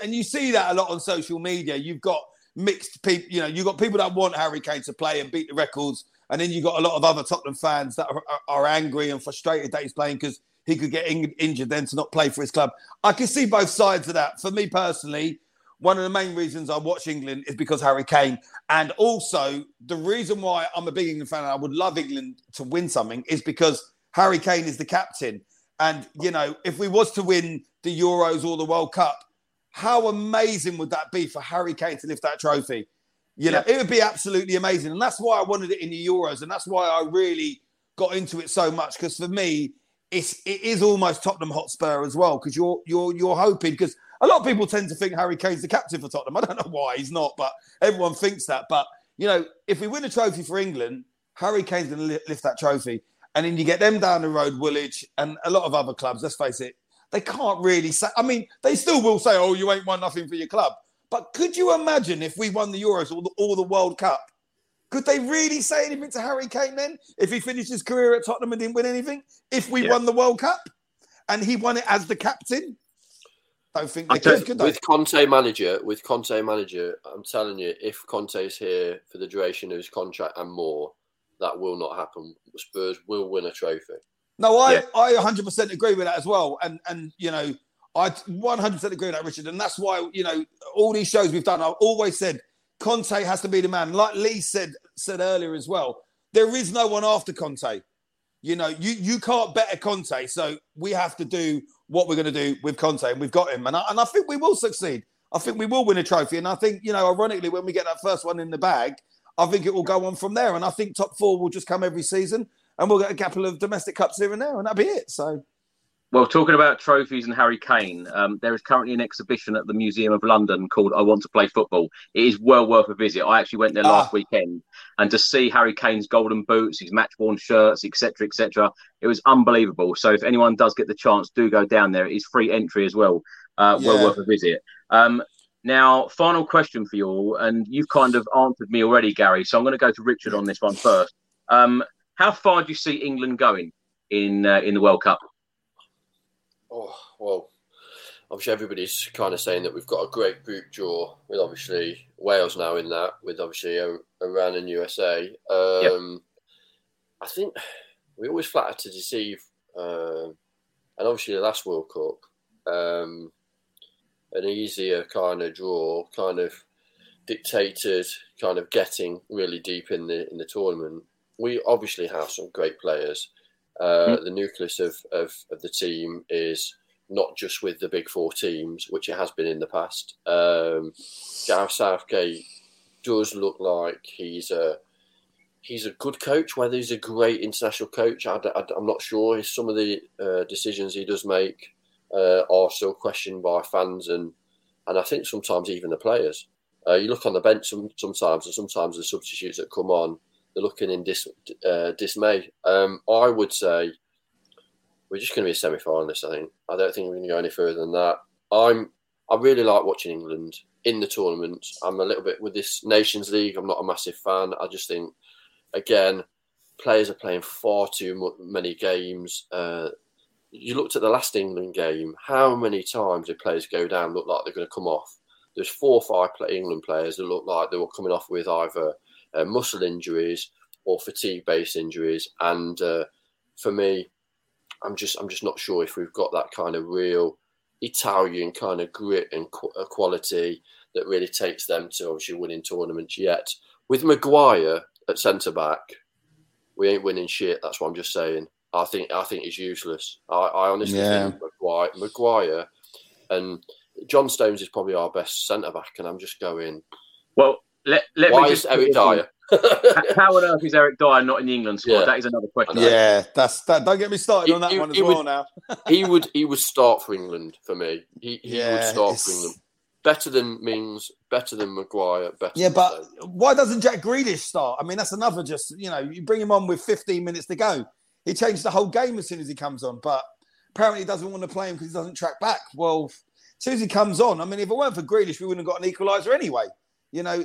and you see that a lot on social media. You've got mixed people, you know, you've got people that want Harry Kane to play and beat the records, and then you've got a lot of other Tottenham fans that are angry and frustrated that he's playing because he could get injured then to not play for his club. I can see both sides of that. For me personally, one of the main reasons I watch England is because Harry Kane, and also the reason why I'm a big England fan and I would love England to win something is because Harry Kane is the captain. And, you know, if we was to win the Euros or the World Cup, how amazing would that be for Harry Kane to lift that trophy? You know, it would be absolutely amazing. And that's why I wanted it in the Euros. And that's why I really got into it so much. Because for me, it is almost Tottenham Hotspur as well. Because you're hoping, because a lot of people tend to think Harry Kane's the captain for Tottenham. I don't know why he's not, but everyone thinks that. But, you know, if we win a trophy for England, Harry Kane's going to lift that trophy. And then you get them down the road, Woolwich and a lot of other clubs, let's face it. They can't really say... I mean, they still will say, oh, you ain't won nothing for your club. But could you imagine if we won the Euros or the World Cup? Could they really say anything to Harry Kane then? If he finished his career at Tottenham and didn't win anything? If we won the World Cup and he won it as the captain? Don't think they could they? With Conte manager, I'm telling you, if Conte's here for the duration of his contract and more, that will not happen. Spurs will win a trophy. No, I 100% agree with that as well. And you know, I 100% agree with that, Richard. And that's why, you know, all these shows we've done, I've always said, Conte has to be the man. Like Lee said earlier as well, there is no one after Conte. You know, you can't better Conte. So we have to do what we're going to do with Conte. And we've got him. And I think we will succeed. I think we will win a trophy. And I think, you know, ironically, when we get that first one in the bag, I think it will go on from there. And I think top four will just come every season. And we'll get a couple of domestic cups here and there, and that'll be it. So, well, talking about trophies and Harry Kane, there is currently an exhibition at the Museum of London called I Want to Play Football. It is well worth a visit. I actually went there last weekend, and to see Harry Kane's golden boots, his match-worn shirts, etc., it was unbelievable. So if anyone does get the chance, do go down there. It is free entry as well. Well worth a visit. Now, final question for you all, and you've kind of answered me already, Gary, so I'm going to go to Richard on this one first. How far do you see England going in the World Cup? Oh, well, obviously everybody's kind of saying that we've got a great group draw with obviously Wales now in that, with obviously Iran and USA. I think we always flatter to deceive, and obviously the last World Cup, an easier kind of draw kind of dictated kind of getting really deep in the tournament. We obviously have some great players. The nucleus of the team is not just with the big four teams, which it has been in the past. Gareth Southgate does look like he's a good coach. Whether he's a great international coach, I'm not sure. Some of the decisions he does make are still questioned by fans and I think sometimes even the players. You look on the bench sometimes the substitutes that come on, they're looking in dismay. I would say we're just going to be a semi-finalist, I think. I don't think we're going to go any further than that. I really like watching England in the tournament. I'm a little bit with this Nations League. I'm not a massive fan. I just think, again, players are playing far too many games. You looked at the last England game, how many times did players go down look like they're going to come off? There's 4 or 5 England players that looked like they were coming off with either muscle injuries or fatigue-based injuries, and for me, I'm just not sure if we've got that kind of real Italian kind of grit and quality that really takes them to obviously winning tournaments yet. With Maguire at centre back, we ain't winning shit. That's what I'm just saying. I think he's useless. I honestly think Maguire and John Stones is probably our best centre back, and I'm just going. Well, why is Eric Dyer? How on earth is Eric Dyer not in the England squad? Yeah. That is another question. Yeah, that's don't get me started on that one as well. Now he would start for England for me. He would start for England. Better than Mings, better than Maguire, better. Yeah, but why doesn't Jack Grealish start? I mean, that's another just you bring him on with 15 minutes to go. He changed the whole game as soon as he comes on, but apparently he doesn't want to play him because he doesn't track back. Well, as soon as he comes on, I mean, if it weren't for Grealish, we wouldn't have got an equaliser anyway. You know,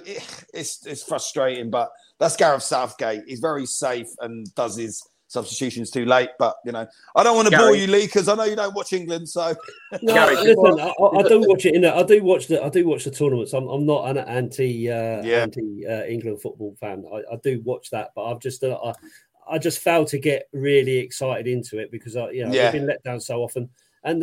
it's frustrating, but that's Gareth Southgate. He's very safe and does his substitutions too late. But, I don't want to bore you, Lee, because I know you don't watch England. So, no, listen, I don't watch it. I do watch the tournaments. I'm not an anti England football fan. I do watch that, but I've just I just fail to get really excited into it because I've been let down so often. And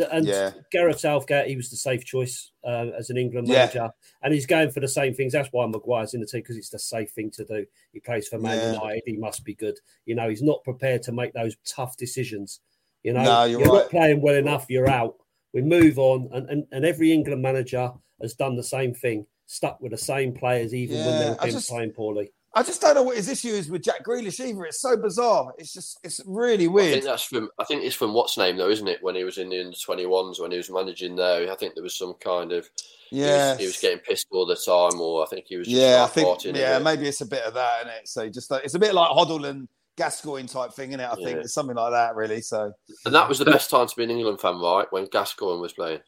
Gareth Southgate, he was the safe choice as an England manager. Yeah. And he's going for the same things. That's why Maguire's in the team, because it's the safe thing to do. He plays for Man United. He must be good. He's not prepared to make those tough decisions. No, you're right. Not playing well enough, you're out. We move on. And every England manager has done the same thing, stuck with the same players even when they've been playing poorly. I just don't know what his issue is with Jack Grealish either. It's so bizarre. It's really weird. I think it's from what's name though, isn't it? When he was in the under-21s, when he was managing there, I think there was some kind of he was getting pissed all the time, or I think he was just farting. Yeah, maybe it's a bit of that, isn't it? So just it's a bit like Hoddle and Gascoigne type thing, isn't it? I think it's something like that, really. So and that was the best time to be an England fan, right? When Gascoigne was playing.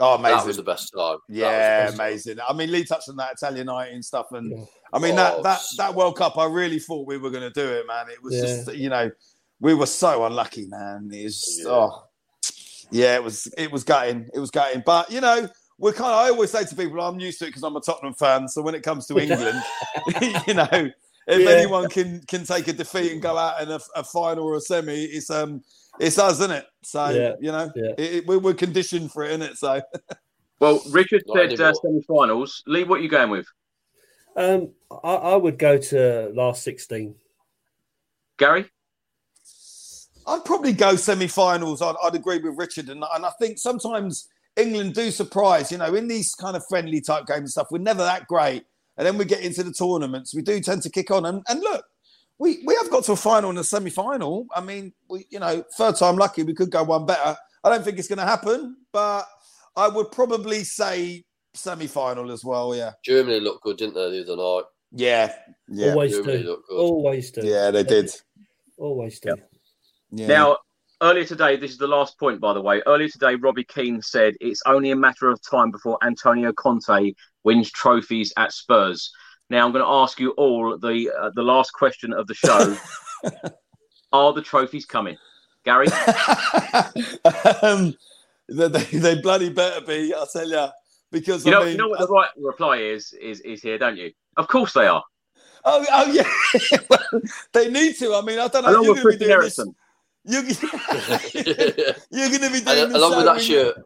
Oh, amazing. That was the best time. Yeah, amazing. I mean, Lee touched on that Italian night and stuff. And I mean, that World Cup, I really thought we were going to do it, man. It was just, we were so unlucky, man. It was, it was gutting. It was gutting. But, we're kind of, I always say to people, I'm used to it because I'm a Tottenham fan. So when it comes to England, if anyone can take a defeat and go out in a final or a semi, it's us, isn't it? So, we're conditioned for it, isn't it? So, well, Richard said semi-finals. Lee, what are you going with? I would go to last 16. Gary? I'd probably go semi-finals. I'd agree with Richard. And I think sometimes England do surprise, in these kind of friendly type games and stuff. We're never that great. And then we get into the tournaments. We do tend to kick on. And look, We have got to a final and a semi-final. I mean, third time lucky, we could go one better. I don't think it's going to happen, but I would probably say semi-final as well, yeah. Germany looked good, didn't they, the other night? Yeah. Always do. Yeah, they did. Always do. Yeah. Now, earlier today, this is the last point, by the way. Earlier today, Robbie Keane said it's only a matter of time before Antonio Conte wins trophies at Spurs. Now, I'm going to ask you all the last question of the show. Are the trophies coming? Gary? They bloody better be, I'll tell you. Because you know what the right reply is here, don't you? Of course they are. Oh yeah, well, they need to. I mean, I don't know. Along with Christian Eriksen. You're going to be doing this along with that shirt.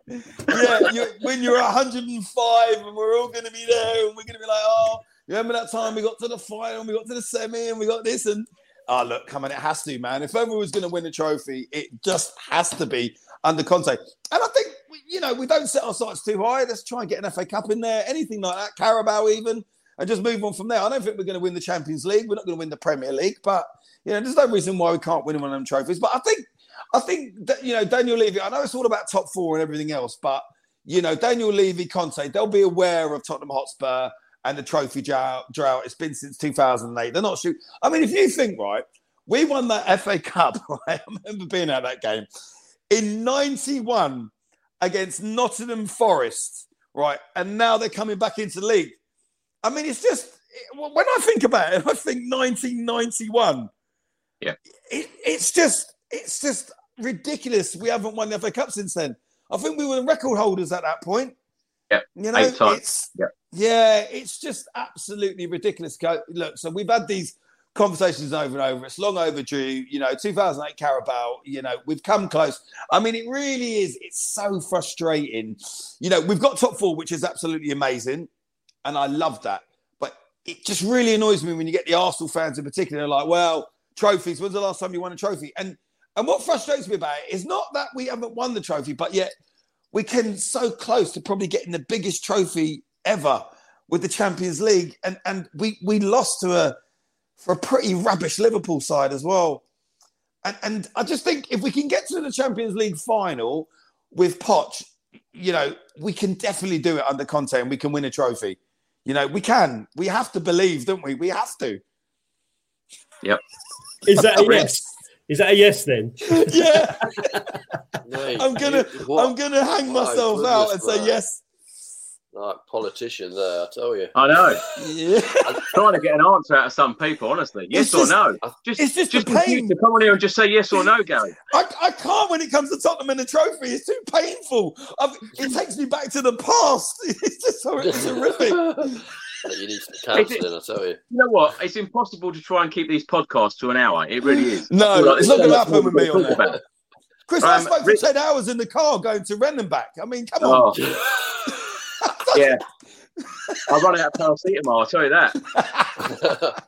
Yeah, when you're 105 and we're all going to be there and we're going to be like, oh, you remember that time we got to the final, we got to the semi, and we got this and oh look, come on, it has to, man. If everyone's going to win a trophy, it just has to be under Conte. And I think we don't set our sights too high. Let's try and get an FA Cup in there, anything like that, Carabao even. And just move on from there. I don't think we're going to win the Champions League. We're not going to win the Premier League. But, there's no reason why we can't win one of them trophies. But I think that, Daniel Levy, I know it's all about top four and everything else. But, Daniel Levy, Conte, they'll be aware of Tottenham Hotspur and the trophy drought. It's been since 2008. They're not shooting. I mean, if you think, right, we won that FA Cup, right? I remember being at that game. In 91 against Nottingham Forest, right? And now they're coming back into the league. I mean, it's just, when I think about it, I think 1991. Yeah. It's just ridiculous. We haven't won the FA Cup since then. I think we were record holders at that point. Yeah. It's just absolutely ridiculous. Look, so we've had these conversations over and over. It's long overdue. 2008 Carabao, we've come close. I mean, it really is. It's so frustrating. We've got top four, which is absolutely amazing. And I love that. But it just really annoys me when you get the Arsenal fans in particular like, well, trophies, when's the last time you won a trophy? And what frustrates me about it is not that we haven't won the trophy, but yet we came so close to probably getting the biggest trophy ever with the Champions League. And we lost to a pretty rubbish Liverpool side as well. And I just think if we can get to the Champions League final with Poch, we can definitely do it under Conte and we can win a trophy. We can. We have to believe, don't we? We have to. Yep. Is that a yes? Is that a yes then? Yeah. Mate, I'm gonna hang myself out and say yes. Like politician there, I tell you. I know. Yeah. I'm trying to get an answer out of some people, honestly. Yes or no. It's just the pain. To come on here and just say yes or no, Gary. I can't when it comes to Tottenham and the trophy. It's too painful. It takes me back to the past. It's just horrific. You need some counselling, I tell you. You know what? It's impossible to try and keep these podcasts to an hour. It really is. No, it's not going to happen with me on that. Chris, I spoke for 10 hours in the car going to Renan back. I mean, come on. Yeah, I run out of paracetamol, I'll tell you that.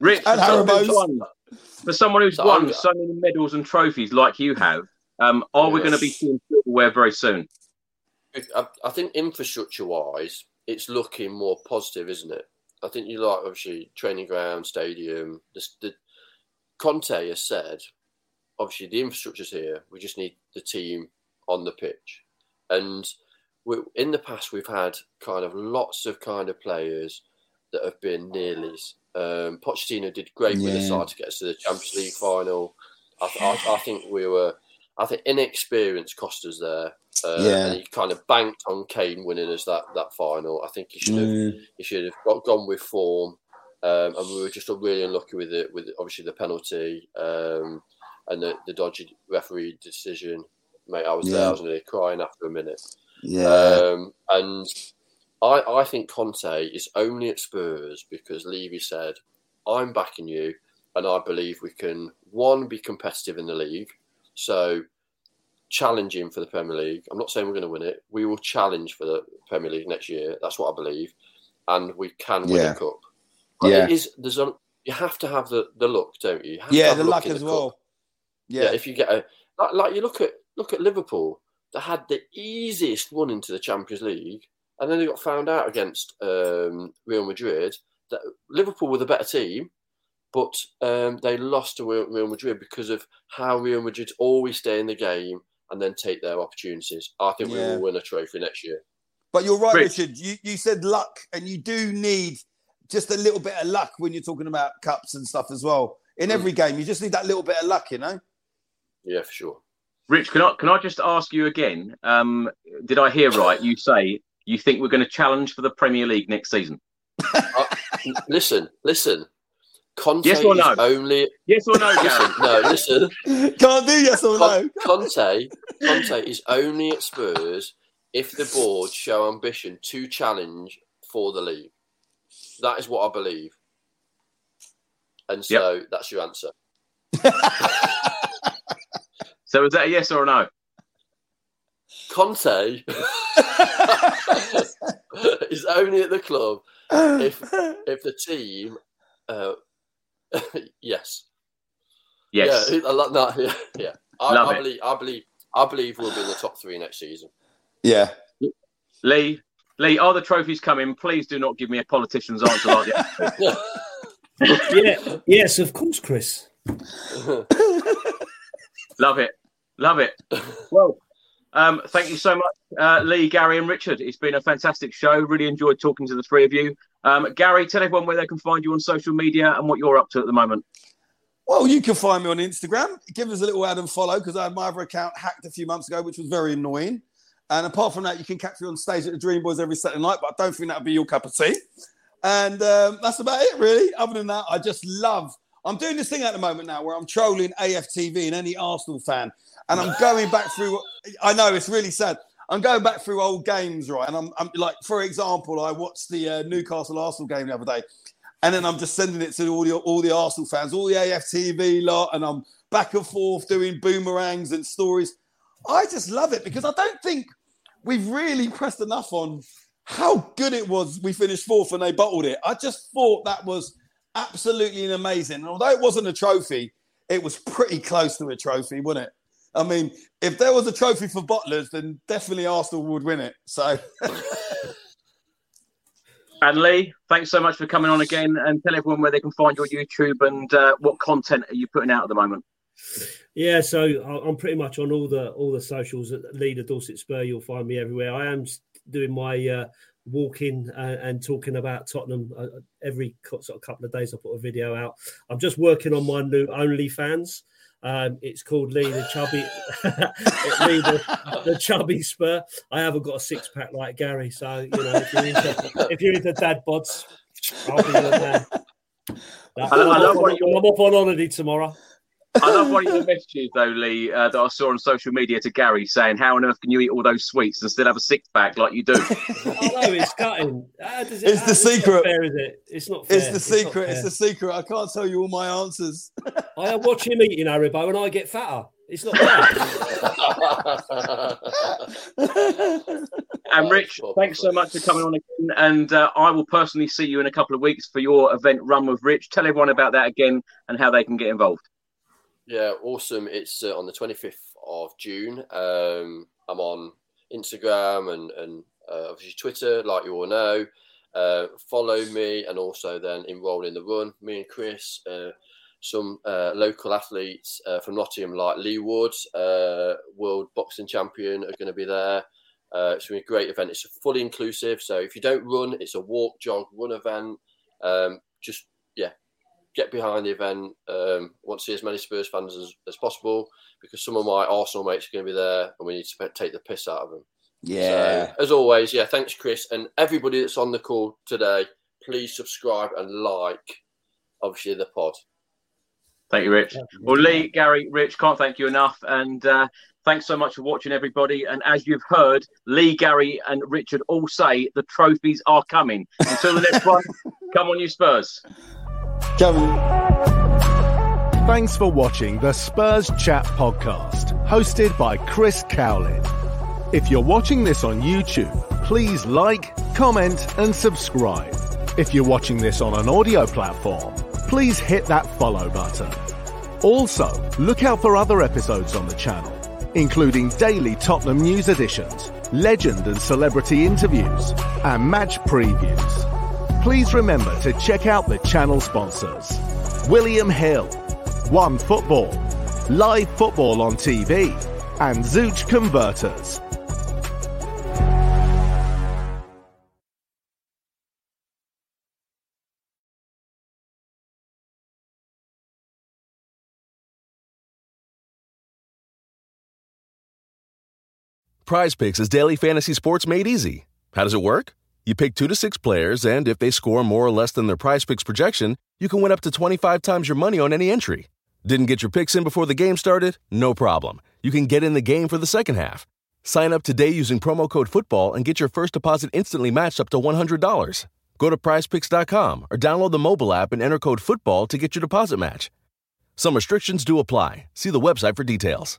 Rich, for someone who's won so many medals and trophies like you have, we going to be seeing football very soon? I think infrastructure-wise, it's looking more positive, isn't it? I think you like, obviously, training ground, stadium. The Conte has said, obviously, the infrastructure's here. We just need the team on the pitch. And in the past, we've had kind of lots of kind of players that have been nearlies. Pochettino did great with the side to get us to the Champions League final. I think we were, inexperience cost us there. And he kind of banked on Kane winning us that final. I think he should have gone with form, and we were just really unlucky with it. With obviously the penalty and the dodgy referee decision. Mate, I was there. I was nearly crying after a minute. Yeah, and I think Conte is only at Spurs because Levy said, I'm backing you and I believe we can, one, be competitive in the league. So challenging for the Premier League. I'm not saying we're going to win it. We will challenge for the Premier League next year. That's what I believe. And we can win a cup. But you have to have the luck, don't you? you have the luck as well. Yeah. If you get you look at Liverpool. They had the easiest run into the Champions League, and then they got found out against Real Madrid. That Liverpool were the better team, but they lost to Real Madrid because of how Real Madrid always stay in the game and then take their opportunities. I think we will win a trophy next year. But you're right, Richard. You said luck, and you do need just a little bit of luck when you're talking about cups and stuff as well. In every game, you just need that little bit of luck, Yeah, for sure. Rich, can I just ask you again? Did I hear right? You say you think we're going to challenge for the Premier League next season? Listen. Conte yes or no? Is only... Yes or no, Gary? No, listen. Can't do yes or no. Conte is only at Spurs if the board show ambition to challenge for the league. That is what I believe. And so that's your answer. So is that a yes or a no? Conte is only at the club if the team... Yes. Yeah, I love that. Yeah. I believe we'll be in the top three next season. Yeah. Lee, are the trophies coming? Please do not give me a politician's answer like that. Yeah. Yes, of course, Chris. Love it. Well, thank you so much, Lee, Gary and Richard. It's been a fantastic show. Really enjoyed talking to the three of you. Gary, tell everyone where they can find you on social media and what you're up to at the moment. Well, you can find me on Instagram. Give us a little ad and follow because I had my other account hacked a few months ago, which was very annoying. And apart from that, you can catch me on stage at the Dream Boys every Saturday night, but I don't think that'll be your cup of tea. And that's about it, really. Other than that, I'm doing this thing at the moment now where I'm trolling AFTV and any Arsenal fan. And I'm going back through, I know it's really sad. I'm going back through old games, right? And I'm like, for example, I watched the Newcastle Arsenal game the other day, and then I'm just sending it to all the Arsenal fans, all the AFTV lot, and I'm back and forth doing boomerangs and stories. I just love it because I don't think we've really pressed enough on how good it was. We finished fourth and they bottled it. I just thought that was absolutely amazing. And although it wasn't a trophy, it was pretty close to a trophy, wasn't it? I mean, if there was a trophy for bottlers, then definitely Arsenal would win it. So, and Lee, thanks so much for coming on again, and tell everyone where they can find your YouTube and what content are you putting out at the moment. Yeah, so I'm pretty much on all the socials at Lee the Dorset Spur. You'll find me everywhere. I am doing my walking and talking about Tottenham every sort of couple of days. I put a video out. I'm just working on my new OnlyFans. It's called Lee the Chubby, Lee the Chubby Spur. I haven't got a six pack like Gary, so you know if you're into dad bods, I'll be your man. I'm off on holiday tomorrow. I love one of your messages though, Lee, that I saw on social media to Gary saying, "How on earth can you eat all those sweets and still have a six pack like you do?" I know it's cutting. It's the secret. Not fair, is it? It's not fair. It's the secret. It's the secret. I can't tell you all my answers. I watch him eating Haribo and I get fatter. It's not fair. And Rich, thanks so much for coming on again. And I will personally see you in a couple of weeks for your event, Run with Rich. Tell everyone about that again and how they can get involved. Yeah, awesome. It's on the 25th of June. I'm on Instagram and obviously Twitter, like you all know. Follow me and also then enroll in the run. Me and Chris, some local athletes from Nottingham like Lee Wood, world boxing champion, are going to be there. It's going to be a great event. It's fully inclusive. So if you don't run, it's a walk, jog, run event. Get behind the event. Want to see as many Spurs fans as possible because some of my Arsenal mates are going to be there and we need to take the piss out of them. Yeah. So, as always, thanks, Chris. And everybody that's on the call today, please subscribe and like, obviously, the pod. Thank you, Rich. Well, Lee, Gary, Rich, can't thank you enough. And thanks so much for watching, everybody. And as you've heard, Lee, Gary and Richard all say the trophies are coming. Until the next one, come on, you Spurs. Thanks for watching the Spurs Chat Podcast, hosted by Chris Cowlin. If you're watching this on YouTube, please like, comment and subscribe. If you're watching this on an audio platform, please hit that follow button. Also, look out for other episodes on the channel, including daily Tottenham news editions, legend and celebrity interviews, and match previews. Please remember to check out the channel sponsors. William Hill, One Football, Live Football on TV, and Zooch Converters. PrizePicks is daily fantasy sports made easy. How does it work? You pick 2 to 6 players, and if they score more or less than their PrizePicks projection, you can win up to 25 times your money on any entry. Didn't get your picks in before the game started? No problem. You can get in the game for the second half. Sign up today using promo code FOOTBALL and get your first deposit instantly matched up to $100. Go to PrizePicks.com or download the mobile app and enter code FOOTBALL to get your deposit match. Some restrictions do apply. See the website for details.